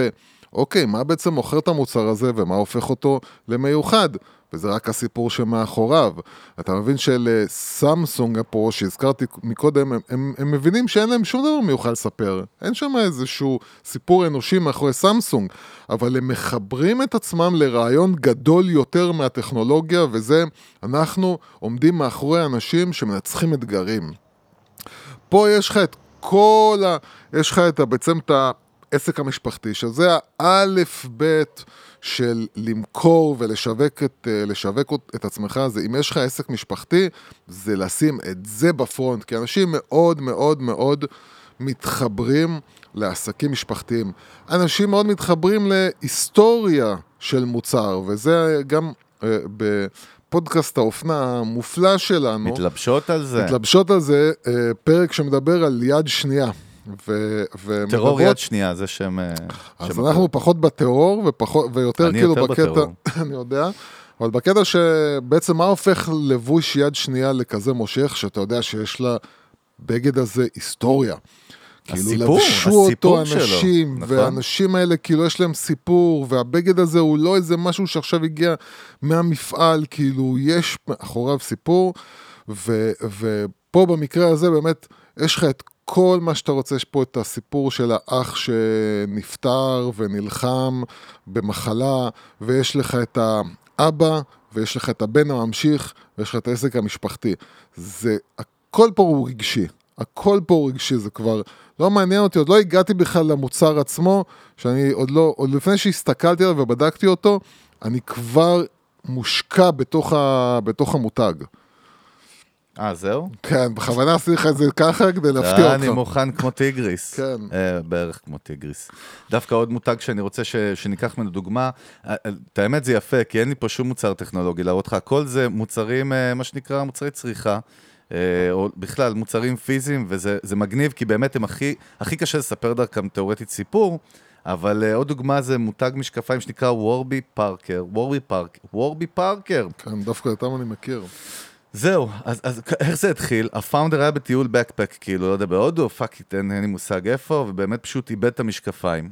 אוקיי, מה בעצם מוכר את המוצר הזה, ומה הופך אותו למיוחד? וזה רק הסיפור שמאחוריו. אתה מבין שלסמסונג פה, שהזכרתי מקודם, הם מבינים שאין להם שום דבר מיוחד לספר. אין שם איזשהו סיפור אנושי מאחורי סמסונג, אבל הם מחברים את עצמם לרעיון גדול יותר מהטכנולוגיה, וזה, אנחנו עומדים מאחורי אנשים שמנצחים אתגרים. פה יש לך את בעצם את העסק המשפחתי, שזה האלף בית של למכור ולשווק את עצמך. זה, אם יש לך עסק משפחתי, זה לשים את זה בפרונט, כי אנשים מאוד מאוד מאוד מתחברים לעסקים משפחתיים. אנשים מאוד מתחברים להיסטוריה של מוצר, וזה גם פודקאסט האופנה המופלא שלנו. מתלבשות על זה, פרק שמדבר על יד שנייה. טרור יד שנייה, זה שם... אז אנחנו פחות בטרור, ויותר כאילו בקטע, אני יודע, אבל בקטע שבעצם מה הופך לבוש יד שנייה לכזה מושך, שאתה יודע שיש לה בגד הזה היסטוריה. כאילו לבשו אותו אנשים, והאנשים האלה כאילו יש להם סיפור, והבגד הזה הוא לא איזה משהו שעכשיו הגיע מהמפעל, כאילו יש אחוריו סיפור, ופה במקרה הזה באמת יש לך את כל מה שאתה רוצה, יש פה את הסיפור של האח שנפטר ונלחם במחלה, ויש לך את האבא, ויש לך את הבן הממשיך, ויש לך את העסק המשפחתי. זה, הכל פה הוא רגשי. הכל פה רגשי, זה כבר לא מעניין אותי, עוד לא הגעתי בכלל למוצר עצמו, שאני עוד לפני שהסתכלתי עליו ובדקתי אותו, אני כבר מושקע בתוך המותג. זהו? כן, בכוונה עשיתי לך את זה ככה כדי להפתיע אותך. אני מוכן כמו טיגריס. כן. בערך כמו טיגריס. דווקא עוד מותג שאני רוצה שניקח ממנו דוגמה, את האמת זה יפה, כי אין לי פה שום מוצר טכנולוגי להראות לך, כל זה מוצרים, מה שנקרא מוצרי צריכה, או בכלל מוצרים פיזיים, וזה מגניב, כי באמת הם הכי קשה לספר דרכם תיאורטית סיפור, אבל עוד דוגמה זה מותג משקפיים שנקרא וורבי פארקר. כן, דווקא אתם אני מכיר. זהו, אז איך זה התחיל? הפאונדר היה בטיול בקפק, כאילו, לא יודע, בהודו, אין לי מושג איפה, ובאמת פשוט איבד את המשקפיים,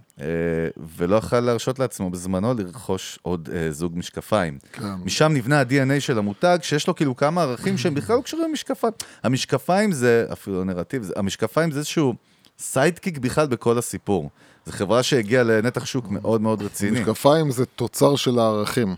ולא יכל להרשות לעצמו בזמנו לרכוש עוד זוג משקפיים. משם נבנה ה-DNA של המותג, שיש לו כאילו כמה ערכים שהם בכלל לא קשורים למשקפיים. המשקפיים זה, אפילו נרטיב, המשקפיים זה איזשהו סיידקיק בכלל בכל הסיפור. זו חברה שהגיעה לנתח שוק מאוד מאוד רציני. משקפיים זה תוצר של הערכים.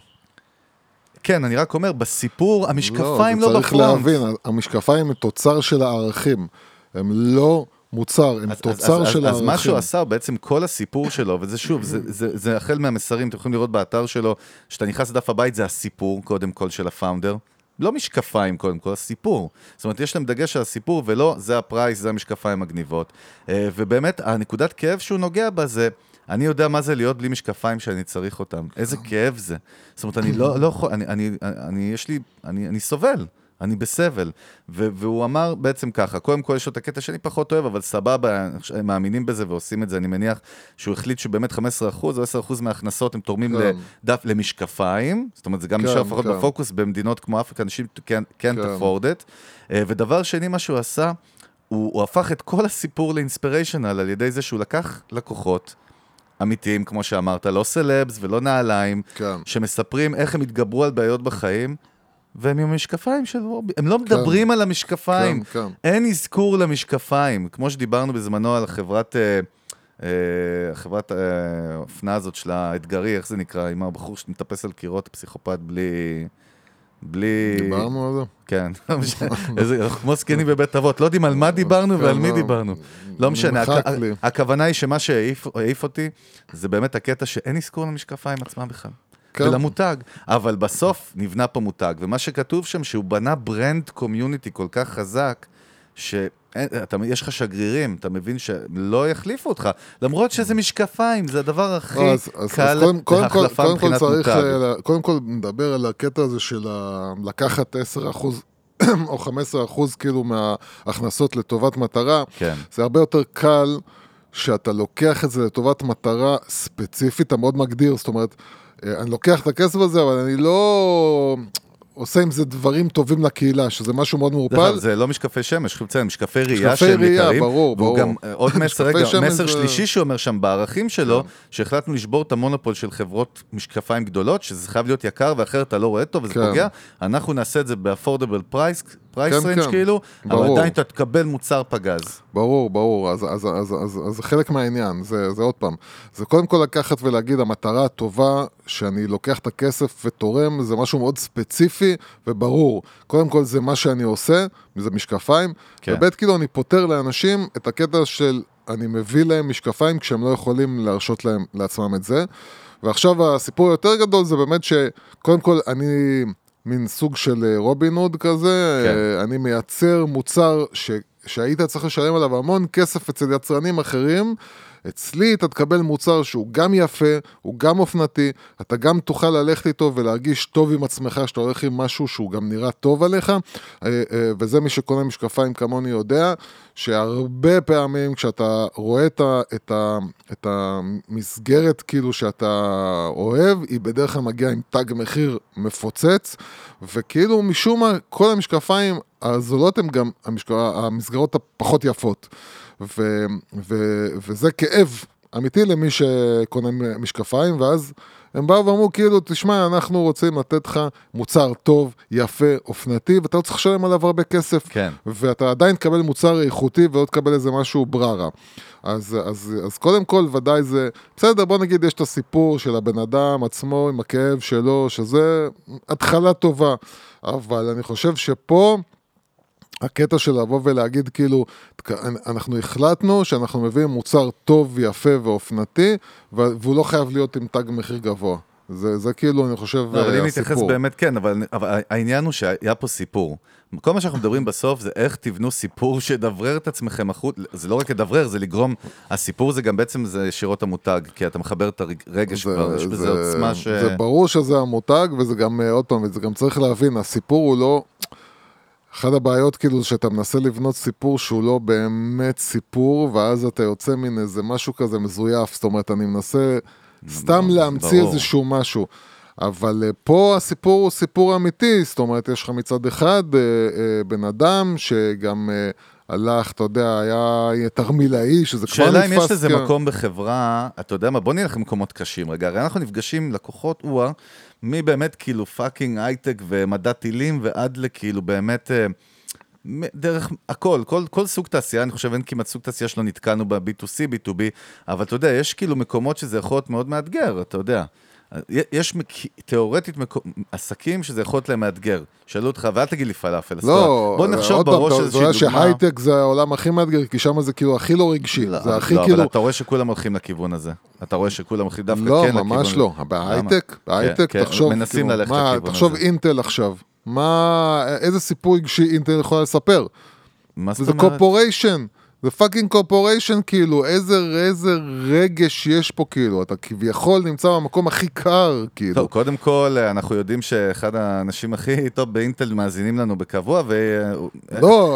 כן, אני רק אומר, בסיפור, המשקפיים לא בפרונט. צריך להבין, המשקפיים הם תוצר של הערכים. הם לא מוצר, הם תוצר של הערכים. אז מה שהוא עשה, בעצם כל הסיפור שלו, וזה שוב, זה החל מהמסרים, אתם יכולים לראות באתר שלו, שאתה נכנס לדף הבית, זה הסיפור, קודם כל, של הפאונדר. לא משקפיים, קודם כל, הסיפור. זאת אומרת, יש להם דגש על הסיפור, ולא, זה הפרייס, זה המשקפיים הגניבות. ובאמת, הנקודת כאב שהוא נוגע בה זה, אני יודע מה זה להיות בלי משקפיים שאני צריך אותם. איזה כאב זה. זאת אומרת, אני לא יכול, אני סובל, אני בסבל. והוא אמר בעצם ככה, קודם כל יש לו את הקטע שאני פחות אוהב, אבל סבבה, הם מאמינים בזה ועושים את זה. אני מניח שהוא החליט שבאמת 15% או 10% מההכנסות הם תורמים למשקפיים. זאת אומרת, זה גם נשאר פחות בפוקוס במדינות כמו אפריקה, אנשים can't afford it. ודבר שני, מה שהוא עשה, הוא הפך את כל הסיפור לאינספיריישנל, על ידי זה שהוא לקח לקוחות אמיתיים, כמו שאמרת, לא סלבס ולא נעליים, שמספרים איך הם התגברו על בעיות בחיים, והם עם המשקפיים של וורבי. הם לא מדברים על המשקפיים. אין הזכור למשקפיים. כמו שדיברנו בזמנו על חברת האופנה הזאת של האתגרי, איך זה נקרא, עם הבחור שמטפס על קירות, פסיכופת בלי... דיברנו על זה? כן. כמו סקנים בבית אבות. לא יודעים על מה דיברנו ועל מי דיברנו. לא משנה. הכוונה היא שמה שהעיף אותי, זה באמת הקטע שאין אזכור למשקפיים עצמם בכלל. ולמותג. אבל בסוף נבנה פה מותג. ומה שכתוב שם, שהוא בנה ברנד קומיוניטי כל כך חזק, יש לך שגרירים, אתה מבין שלא יחליפו אותך, למרות שזה משקפיים, זה הדבר הכי קל להחלפה מבחינת מותג. קודם כל נדבר על הקטע הזה של לקחת 10% או 15% כאילו מההכנסות לטובת מטרה, זה הרבה יותר קל שאתה לוקח את זה לטובת מטרה ספציפית, אתה מאוד מגדיר, זאת אומרת, אני לוקח את הכסף הזה, אבל אני לא עושה עם זה דברים טובים לקהילה, שזה משהו מאוד מורפל. זה לא משקפי שמש, משקפי ראייה שהם יקרים, והוא גם עוד מסר שלישי שאומר שם בערכים שלו, שהחלטנו לשבור את המונופול של חברות משקפיים גדולות, שזה חייב להיות יקר, ואחרת אתה לא רואה טוב, וזה פוגע. אנחנו נעשה את זה ב-affordable price, פרייס רינג' כאילו, אבל עדיין אתה תקבל מוצר פגז. ברור, ברור, אז חלק מהעניין, זה עוד פעם, זה קודם כל לקחת ולהגיד, המטרה הטובה שאני לוקח את הכסף ותורם, זה משהו מאוד ספציפי וברור. קודם כל זה מה שאני עושה, זה משקפיים, ובית כאילו אני פותר לאנשים את הקטע של, אני מביא להם משקפיים כשהם לא יכולים להרשות להם לעצמם את זה, ועכשיו הסיפור יותר גדול זה באמת שקודם כל אני מין סוג של רובין הוד כזה, כן. אני מייצר מוצר שהיית צריך לשלם עליו המון כסף אצל יצרנים אחרים, אצלי אתה תקבל מוצר שהוא גם יפה, הוא גם אופנתי, אתה גם תוכל ללכת איתו ולהרגיש טוב עם עצמך, שאתה הולך עם משהו שהוא גם נראה טוב עליך, וזה מי שקונה משקפיים כמוני יודע, שהרבה פעמים כשאתה רואה את המסגרת כאילו שאתה אוהב, היא בדרך כלל מגיעה עם תג מחיר מפוצץ, וכאילו משום מה כל המשקפיים הזולות הם גם המסגרות הפחות יפות. וזה כאב אמיתי למי שקונה משקפיים, ואז הם באו ואמרו כאילו, תשמע, אנחנו רוצים לתת לך מוצר טוב, יפה, אופנתי, ואתה לא צריך לשלם עליו הרבה כסף, ואתה עדיין תקבל מוצר איכותי, ולא תקבל איזה משהו בררה. אז קודם כל, ודאי זה, בסדר, בוא נגיד, יש את הסיפור של הבן אדם עצמו, עם הכאב שלו, שזה התחלה טובה, אבל אני חושב שפה, הקטע של לבוא ולהגיד כאילו, אנחנו החלטנו שאנחנו מביאים מוצר טוב, יפה ואופנתי, והוא לא חייב להיות עם תג מחיר גבוה. זה כאילו, אני חושב, הסיפור. אבל אם נתייחס באמת כן, אבל העניין הוא שהיה פה סיפור. כל מה שאנחנו מדברים בסוף זה איך תבנו סיפור שדברר את עצמכם החוץ, זה לא רק לדברר, זה לגרום, הסיפור זה גם בעצם זה שירות המותג, כי אתה מחבר את הרגש כבר, יש בזה עוצמה ש... זה ברור שזה המותג, וזה גם, עוד פעם, זה גם צריך להבין, הסיפור הוא לא... אחת הבעיות כאילו שאתה מנסה לבנות סיפור שהוא לא באמת סיפור, ואז אתה יוצא מן איזה משהו כזה מזויף, זאת אומרת אני מנסה סתם להמציא איזשהו משהו, אבל פה הסיפור הוא סיפור אמיתי, זאת אומרת יש לך מצד אחד בן אדם שגם הלך, אתה יודע, היה תרמילאי, שזה כבר נתפס. שאלה אם יש לזה מקום בחברה, אתה יודע מה, בוא נלך למקומות קשים, רגע, הרי אנחנו נפגשים לקוחות, מי באמת כאילו פאקינג הייטק ומדע טילים, ועד לכאילו באמת, דרך הכל, כל סוג תעשייה, אני חושב אין כמעט סוג תעשייה שלא נתקענו ב-B2C, B2B, אבל אתה יודע, יש כאילו מקומות שזה יכול להיות מאוד מאתגר, אתה יודע. יש תיאורטית עסקים שזה יכול להיות להם מאתגר. שאלו אותך, ואל תגיד לי פלאפל. לא, בוא נחשוב בראש איזושהי דוגמה. אתה רואה שהייטק זה העולם הכי מאתגר, כי שם זה כאילו הכי לא רגשי. זה הכי כאילו... אבל אתה רואה שכולם הולכים לכיוון הזה. אתה רואה שכולם הולכים דווקא כן לכיוון. לא, ממש לא. בהייטק, תחשוב... מנסים ללכת לכיוון הזה. תחשוב אינטל עכשיו. איזה סיפור רגשי אינטל יכולה לספר? זה קורפוריישן. זה פאקינג קורפוריישן, כאילו, איזה רגש יש פה, כאילו, אתה כביכול נמצא במקום הכי קר, כאילו. טוב, קודם כל, אנחנו יודעים שאחד האנשים הכי טוב באינטל מאזינים לנו בקבוע,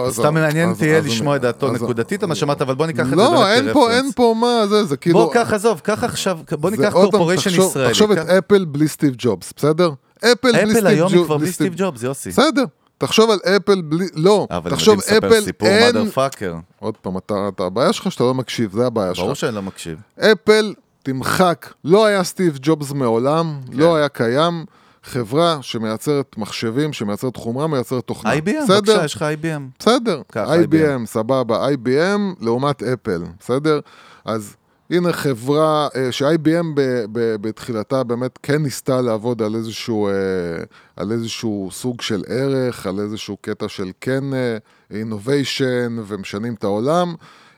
סתם מעניין תהיה לשמוע את דעתו נקודתית, מה שמעת, אבל בוא ניקח את זה באמת כרפרנס. לא, אין פה מה, זה כאילו... בוא, כך עזוב, כך עכשיו, בוא ניקח קורפוריישן ישראלי. תחשוב את אפל בלי סטיב ג'ובס, בסדר? אפל היום היא כבר בלי סטיב ג'ובס, יוסי. בסדר. תחשוב על אפל בלי, לא, תחשוב אפל אין, עוד פעם, אתה הבעיה שלך שאתה לא מקשיב, זה הבעיה שלך. ברור שאני לא מקשיב. אפל תמחק, לא היה סטיב ג'ובס מעולם, לא היה קיים, חברה שמייצרת מחשבים, שמייצרת חומרה, מייצרת תוכנה. IBM, בבקשה, יש לך IBM. בסדר, IBM, סבבה, IBM לעומת אפל, בסדר? אז הנה חברה ש-IBM בתחילתה באמת כן ניסתה לעבוד על איזשהו סוג של ערך, על איזשהו קטע של כן אינוביישן ומשנים את העולם,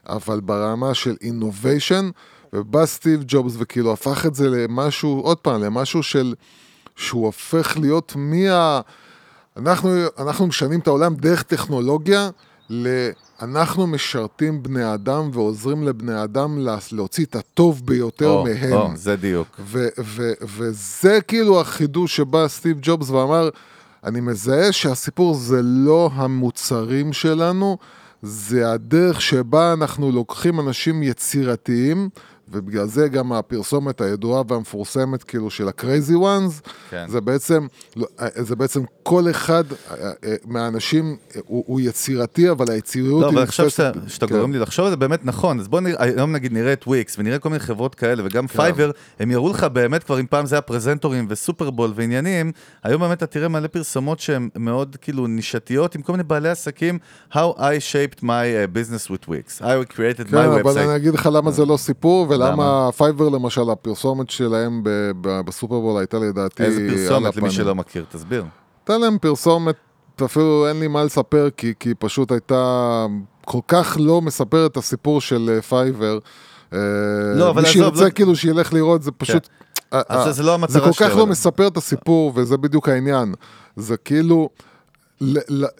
אבל ברמה של אינוביישן, ובא סטיב ג'ובס וכאילו הפך את זה למשהו, עוד פעם, למשהו שהוא הופך להיות אנחנו משנים את העולם דרך טכנולוגיה, אנחנו משרתים בני אדם ועוזרים לבני אדם להוציא את הטוב ביותר מהם. זה דיוק. וזה כאילו החידוש שבא סטיב ג'ובס ואמר, אני מזהה שהסיפור זה לא המוצרים שלנו, זה הדרך שבה אנחנו לוקחים אנשים יצירתיים, ובגלל זה גם הפרסומת הידועה והמפורסמת כאילו של הקרייזי וואנס, זה בעצם כל אחד מהאנשים הוא יצירתי, אבל היציריות... לא, אבל עכשיו שאתה גורם לי לחשוב, זה באמת נכון, אז בואו היום נגיד נראה את וויקס, ונראה כל מיני חברות כאלה, וגם פייבר, הם יראו לך באמת כבר, אם פעם זה הפרזנטורים וסופרבול ועניינים, היום באמת אתה תראה מלא פרסומות שהן מאוד כאילו נישתיות, עם כל מיני בעלי עסקים, How I shaped my business with Wix, I created my website. כן, אבל אני אגיד לך למה זה לא סיפור, למה פייבר למשל, הפרסומת שלהם בסופרבול הייתה לדעתי... איזה פרסומת למי שלא מכיר, תסביר. הייתה להם פרסומת, אפילו אין לי מה לספר, כי פשוט הייתה כל כך לא מספרת את הסיפור של פייבר. מי שירצה כאילו שילך לראות, זה פשוט... זה כל כך לא מספר את הסיפור, וזה בדיוק העניין. זה כאילו...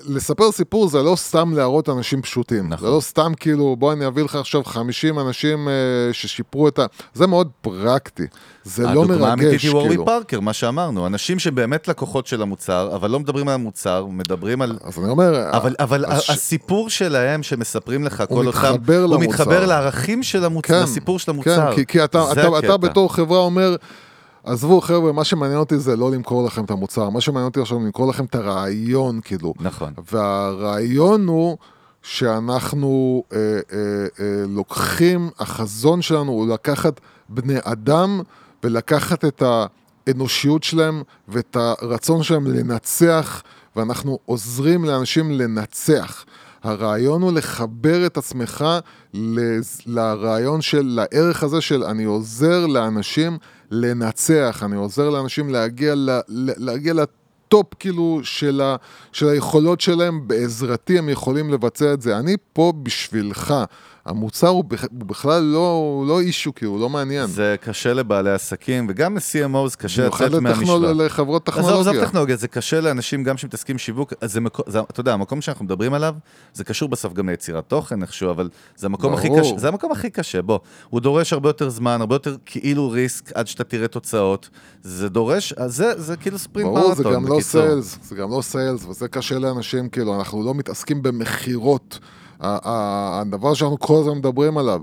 לספר סיפור זה לא סתם להראות אנשים פשוטים, זה לא סתם כאילו בוא אני אביא לך עכשיו 50 אנשים ששיפרו את זה מאוד פרקטי, זה לא מרגש. הדוגמה האמיתית היא וורבי פארקר, מה שאמרנו, אנשים שבאמת לקוחות של המוצר, אבל לא מדברים על המוצר, מדברים על... אז אני אומר... אבל הסיפור שלהם שמספרים לך כל אותם, הוא מתחבר לערכים של המוצר, לסיפור של המוצר. כן, כי אתה בתור חברה אומר... עזבו חבר'ה, מה שמעניין אותי זה לא למכור לכם את המוצר, מה שמעניין אותי עכשיו למכור לכם את הרעיון, כאילו. נכון. והרעיון הוא שאנחנו לוקחים, החזון שלנו הוא לקחת בני אדם, ולקחת את האנושיות שלהם, ואת הרצון שלהם לנצח, ואנחנו עוזרים לאנשים לנצח. הרעיון הוא לחבר את עצמך לרעיון של, לערך הזה של אני עוזר לאנשים לנצח, אני עוזר לאנשים להגיע לטופ כאילו של היכולות שלהם, בעזרתי הם יכולים לבצע את זה, אני פה בשבילך, המוצר הוא בכלל לא אישו, כי הוא לא מעניין. זה קשה לבעלי עסקים, וגם ל-CMO זה קשה לצאת מהמשוואה. לחברות טכנולוגיה. עזוב טכנולוגיה, זה קשה לאנשים גם שמתעסקים שיווק, אתה יודע, המקום שאנחנו מדברים עליו, זה קשור בסוף גם ליצירת תוכן, איכשהו, אבל זה המקום הכי קשה, זה המקום הכי קשה, בוא, הוא דורש הרבה יותר זמן, הרבה יותר כאילו ריסק, עד שאתה תראה תוצאות, זה דורש, זה כאילו ספרינט מרתון. זה גם לא סיילס, זה גם לא סיילס, וזה קשה לאנשים, כאילו, אנחנו לא מתעסקים במחירות. הדבר שאנחנו כל הזמן מדברים עליו,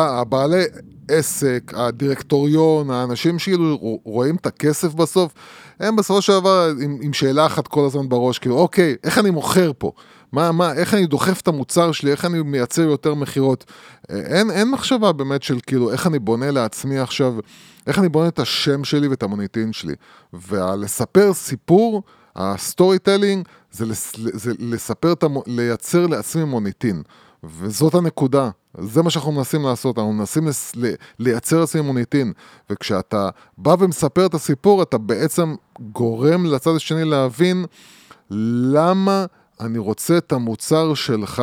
הבעלי עסק, הדירקטוריון, האנשים שרואים את הכסף בסוף, הם בסופו של דבר עם שאלה אחת כל הזמן בראש, כאילו, אוקיי, איך אני מוכר פה? איך אני דוחף את המוצר שלי, איך אני מייצר יותר מחירות? אין מחשבה באמת של כאילו, איך אני בונה לעצמי עכשיו, איך אני בונה את השם שלי ואת המוניטין שלי. ולספר סיפור, הסטוריטלינג זה לספר, לייצר לעצמי מוניטין, וזאת הנקודה, זה מה שאנחנו מנסים לעשות, אנחנו מנסים לייצר לעצמי מוניטין, וכשאתה בא ומספר את הסיפור, אתה בעצם גורם לצד השני להבין, למה אני רוצה את המוצר שלך,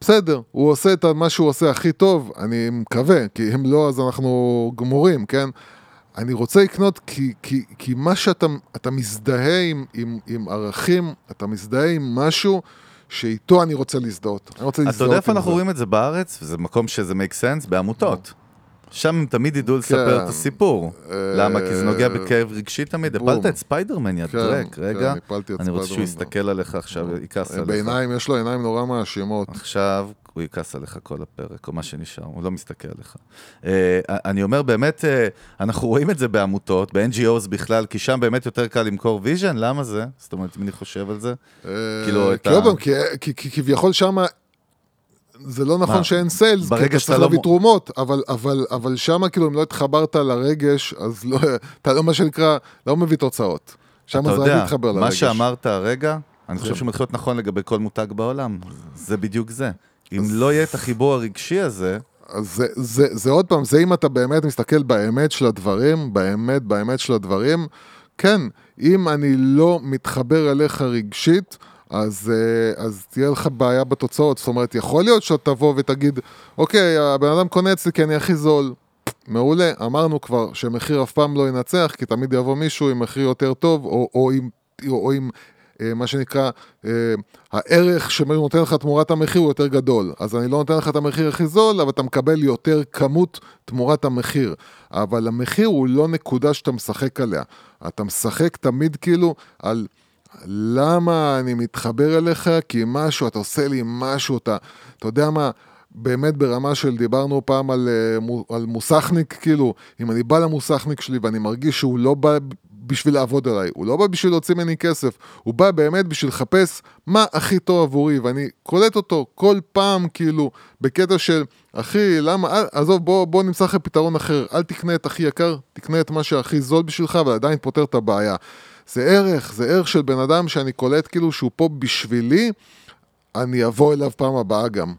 בסדר, הוא עושה את מה שהוא עושה הכי טוב, אני מקווה, כי אם לא אז אנחנו גמורים, כן? אני רוצה לקנות כי מה שאתה מזדהה עם ערכים, אתה מזדהה עם משהו שאיתו אני רוצה להזדהות. אתה יודע איפה אנחנו רואים את זה בארץ, וזה מקום שזה make sense, בעמותות. שם הם תמיד ידעו לספר את הסיפור. למה? כי זה נוגע בכאב רגשי תמיד. הפלת את ספיידרמן, יא דרק, רגע. אני רוצה שהוא יסתכל עליך עכשיו, יקס עליך. בעיניים, יש לו עיניים נורא מאשימות. עכשיו... הוא יקס עליך כל הפרק, או מה שנשאר, הוא לא מסתכל עליך. אני אומר, באמת, אנחנו רואים את זה בעמותות, ב-NGOs בכלל, כי שם באמת יותר קל למכור ויז'ן, למה זה? זאת אומרת, אם אני חושב על זה? כי כביכול שם, זה לא נכון שאין סיילס, כי אתה צריך להביא תרומות, אבל שם, כאילו, אם לא התחברת לרגש, אז אתה לא, מה שנקרא, לא מביא תוצאות. שם זה רק להתחבר לרגש. מה שאמרת הרגע, אני חושב שהוא מתחיל להיות נכון לגבי כל מותג בעולם. זה בדיוק זה. אם לא יהיה את החיבור הרגשי הזה... זה עוד פעם, זה אם אתה באמת מסתכל באמת של הדברים, באמת של הדברים, כן, אם אני לא מתחבר אליך רגשית, אז תהיה לך בעיה בתוצאות, זאת אומרת, יכול להיות שאתה תבוא ותגיד, אוקיי, הבן אדם קונה אצלי כי אני הכי זול, מעולה, אמרנו כבר שמחיר אף פעם לא ינצח, כי תמיד יבוא מישהו עם מחיר יותר טוב, או עם מה שנקרא, הערך שנותן לך תמורת המחיר הוא יותר גדול, אז אני לא נותן לך את המחיר הכי זול, אבל אתה מקבל יותר כמות תמורת המחיר, אבל המחיר הוא לא נקודה שאתה משחק עליה, אתה משחק תמיד כאילו על למה אני מתחבר אליך, כי משהו, אתה עושה לי משהו, אתה יודע מה, באמת ברמה של דיברנו פעם על מוסכניק, כאילו, אם אני בא למוסכניק שלי ואני מרגיש שהוא לא בא בשביל לעבוד עליי, הוא לא בא בשביל להוציא מני כסף, הוא בא באמת בשביל לחפש מה הכי טוב עבורי, ואני קולט אותו כל פעם כאילו, בקטע של, אחי, למה, עזוב, בוא נמצא לך פתרון אחר, אל תקנה את הכי יקר, תקנה את מה שהכי זול בשבילך, אבל עדיין פותר את הבעיה. זה ערך של בן אדם שאני קולט כאילו שהוא פה בשבילי, אני אבוא אליו פעם הבאה גם.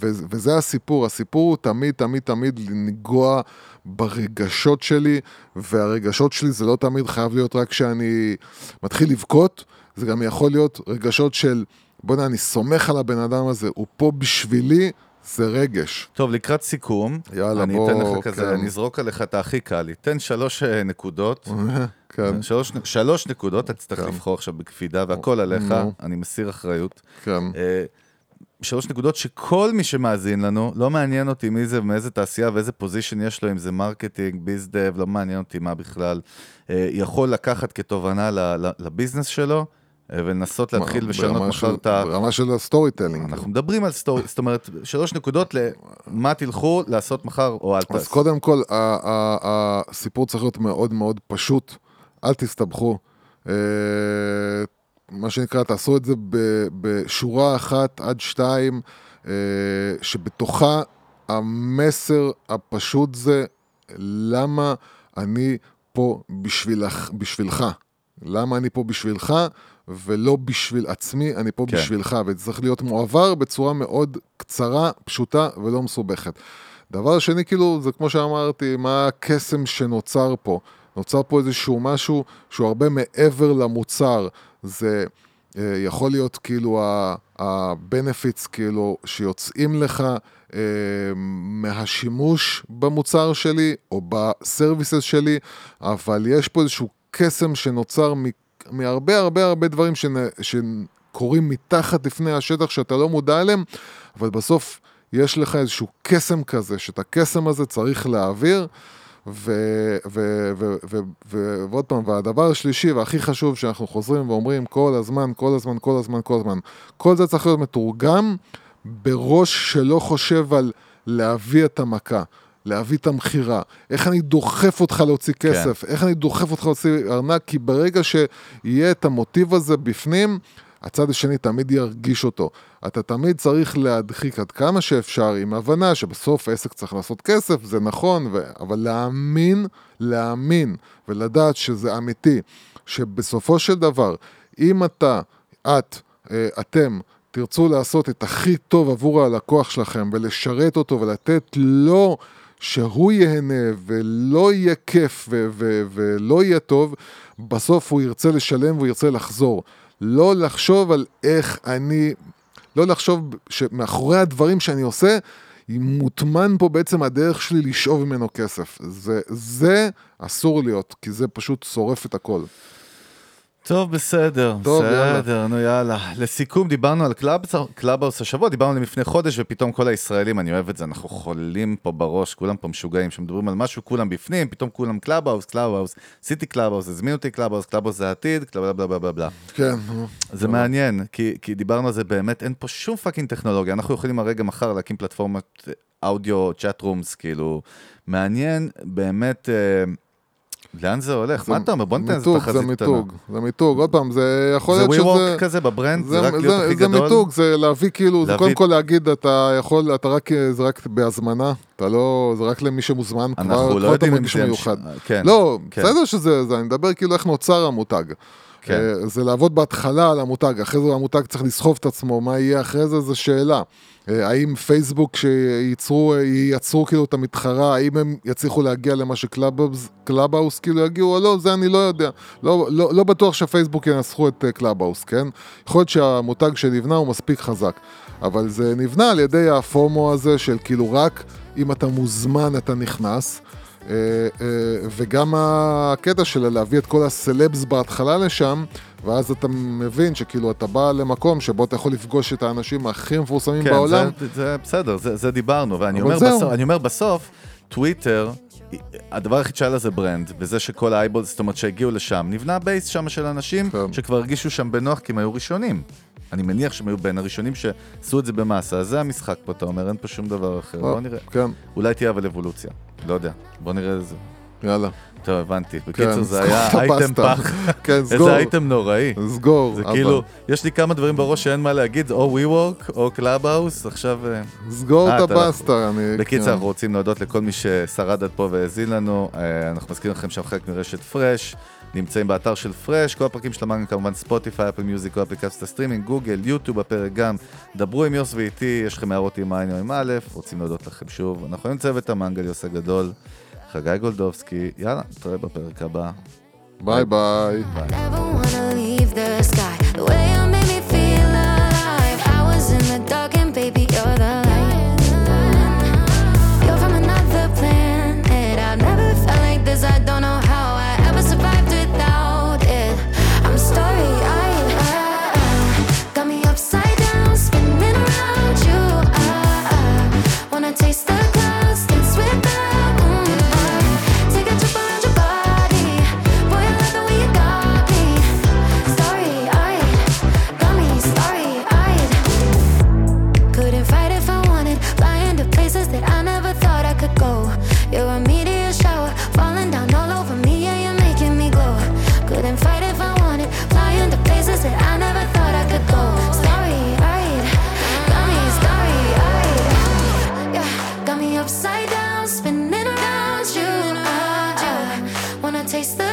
וזה הסיפור הוא תמיד תמיד תמיד לנגוע ברגשות שלי, והרגשות שלי זה לא תמיד חייב להיות רק שאני מתחיל לבכות, זה גם יכול להיות רגשות של בוא'נה אני סומך על הבן אדם הזה, הוא פה בשבילי, זה רגש. טוב, לקראת סיכום, יאללה, אני אתן לך כזה, אני אזרוק עליך את הכי קל, אתן 3 נקודות, כן. 3 נקודות, אתה תצטרך לבחור עכשיו בקפידה, והכל עליך, אני מסיר אחריות. כן. 3 נקודות שכל מי שמאזין לנו, לא מעניין אותי מי זה ומאיזה תעשייה ואיזה פוזישן יש לו, אם זה מרקטינג, ביזדב, לא מעניין אותי מה בכלל, יכול לקחת כתובנה לביזנס שלו, ולנסות להתחיל ושנות מחר את ה... ברמה של הסטוריטלינג. אנחנו מדברים על סטורי, זאת אומרת, 3 נקודות למה תלכו לעשות מחר או אל תעשו. אז קודם כל, הסיפור צריך להיות מאוד מאוד פשוט, אל תסתבכו, מה שנקרא, תעשו את זה בשורה 1 עד 2, שבתוכה המסר הפשוט זה, למה אני פה בשבילך? למה אני פה בשבילך? ולא בשביל עצמי, אני פה בשבילך, וזה צריך להיות מועבר בצורה מאוד קצרה, פשוטה ולא מסובכת. דבר שני, כאילו, זה כמו שאמרתי, מה הקסם שנוצר פה? נוצר פה איזשהו משהו שהוא הרבה מעבר למוצר, זה יכול להיות כאילו ה-benefits כאילו שיוצאים לך מהשימוש במוצר שלי או בסרוויסס שלי, אבל יש פה איזשהו קסם שנוצר מהרבה הרבה הרבה דברים שקורים מתחת לפני השטח שאתה לא מודע אליהם, אבל בסוף יש לך איזשהו קסם כזה, שאת הקסם הזה צריך להעביר, ועוד פעם, והדבר השלישי והכי חשוב שאנחנו חוזרים ואומרים כל הזמן, כל זה צריך להיות מתורגם בראש שלא חושב על להביא את המכה, להביא את המחירה, איך אני דוחף אותך להוציא כסף, איך אני דוחף אותך להוציא ארנק, כי ברגע שיהיה את המוטיב הזה בפנים, הצד השני תמיד ירגיש אותו. אתה תמיד צריך להדחיק עד כמה שאפשר, עם הבנה שבסוף העסק צריך לעשות כסף, זה נכון, אבל להאמין ולדעת שזה אמיתי, שבסופו של דבר, אם אתם תרצו לעשות את הכי טוב עבור הלקוח שלכם, ולשרת אותו ולתת לו שהוא יהנה ולא יהיה כיף ולא יהיה טוב, בסוף הוא ירצה לשלם והוא ירצה לחזור. לא לחשוב על איך אני, לא לחשוב שמאחורי הדברים שאני עושה, מוטמן פה בעצם הדרך שלי לשאוב ממנו כסף. זה אסור להיות, כי זה פשוט שורף את הכל. טוב, בסדר, נו יאללה. לסיכום, דיברנו על קלאבהאוס השבוע, דיברנו לפני חודש, ופתאום כל הישראלים, אני אוהב את זה, אנחנו חולים פה בראש, כולם פה משוגעים, שמדברים על משהו, כולם בפנים, פתאום כולם קלאבהאוס, עשיתי קלאבהאוס, הזמינו אותי קלאבהאוס זה העתיד, בלה. כן. זה מעניין, כי דיברנו על זה באמת, אין פה שום פאקינג טכנולוגיה, אנחנו יכולים הרגע מחר להקים פלטפורמת אודיו, צ'אט רומס, כאילו, מעניין, באמת, לאן זה הולך? מה אתה אומר? בוא נתן את החזית קטנה. זה מיתוג, עוד פעם, זה יכול להיות שזה... זה WeWork כזה בברנד, זה רק להיות הכי גדול. זה מיתוג, זה להביא כאילו, זה קודם כל להגיד, אתה יכול, זה רק בהזמנה, אתה לא, זה רק למי שמוזמן, כבר אתה מרגיש מיוחד. לא, בסדר שזה, אני מדבר כאילו איך נוצר המותג. זה לעבוד בהתחלה על המותג, אחרי זה המותג צריך לסחוב את עצמו, מה יהיה אחרי זה, זה שאלה. האם פייסבוק שייצרו כאילו את המתחרה, האם הם יצליחו להגיע למה שקלאבהאוס כאילו יגיעו או לא, זה אני לא יודע. לא בטוח שפייסבוק ינסחו את קלאבהאוס, כן? יכול להיות שהמותג שנבנה הוא מספיק חזק, אבל זה נבנה על ידי הפומו הזה של כאילו רק אם אתה מוזמן אתה נכנס, וגם הקטע שלה להביא את כל הסלבס בהתחלה לשם, ואז אתה מבין שכאילו אתה בא למקום שבו אתה יכול לפגוש את האנשים הכי מפורסמים בעולם. כן, זה בסדר, זה דיברנו, ואני אומר בסוף, טוויטר, הדבר הכי שאלה זה ברנד, וזה שכל האייבולס, זאת אומרת שהגיעו לשם, נבנה בייס שם של אנשים שכבר הרגישו שם בנוח כי הם היו ראשונים. אני מניח שהם היו בין הראשונים שעשו את זה במסה, אז זה המשחק פה, אתה אומר, אין פה שום דבר אחר, בוא נראה. כן. אולי תהיה אבל אבולוציה, לא יודע, בוא נראה את זה. יאללה. טוב, הבנתי. בקיצור, זה היה אייטם פח. איזה אייטם נוראי. סגור. זה כאילו, יש לי כמה דברים בראש שאין מה להגיד, או WeWork, או Clubhouse, עכשיו... סגור את הבאסטה. בקיצור, אנחנו רוצים להודות לכל מי ששרד עד פה והאזין לנו. אנחנו מזכירים לכם שם חלק מרשת פרש. נמצאים באתר של פרש, כל הפרקים של המנגל כמובן ספוטיפיי, אפל מיוזיק, כל אפליקציות הסטרימינג, גוגל, יוטיוב, הפרק גם, דברו עם יוס ואיתי, יש לכם הערות עם עין או עם א', רוצים להודות לכם שוב, אנחנו עם צוות המנגל, יוסי גדול, חגי גולדובסקי, יאללה, נתראה בפרק הבא. ביי ביי. ביי. Upside down, spinning around you. Wanna taste the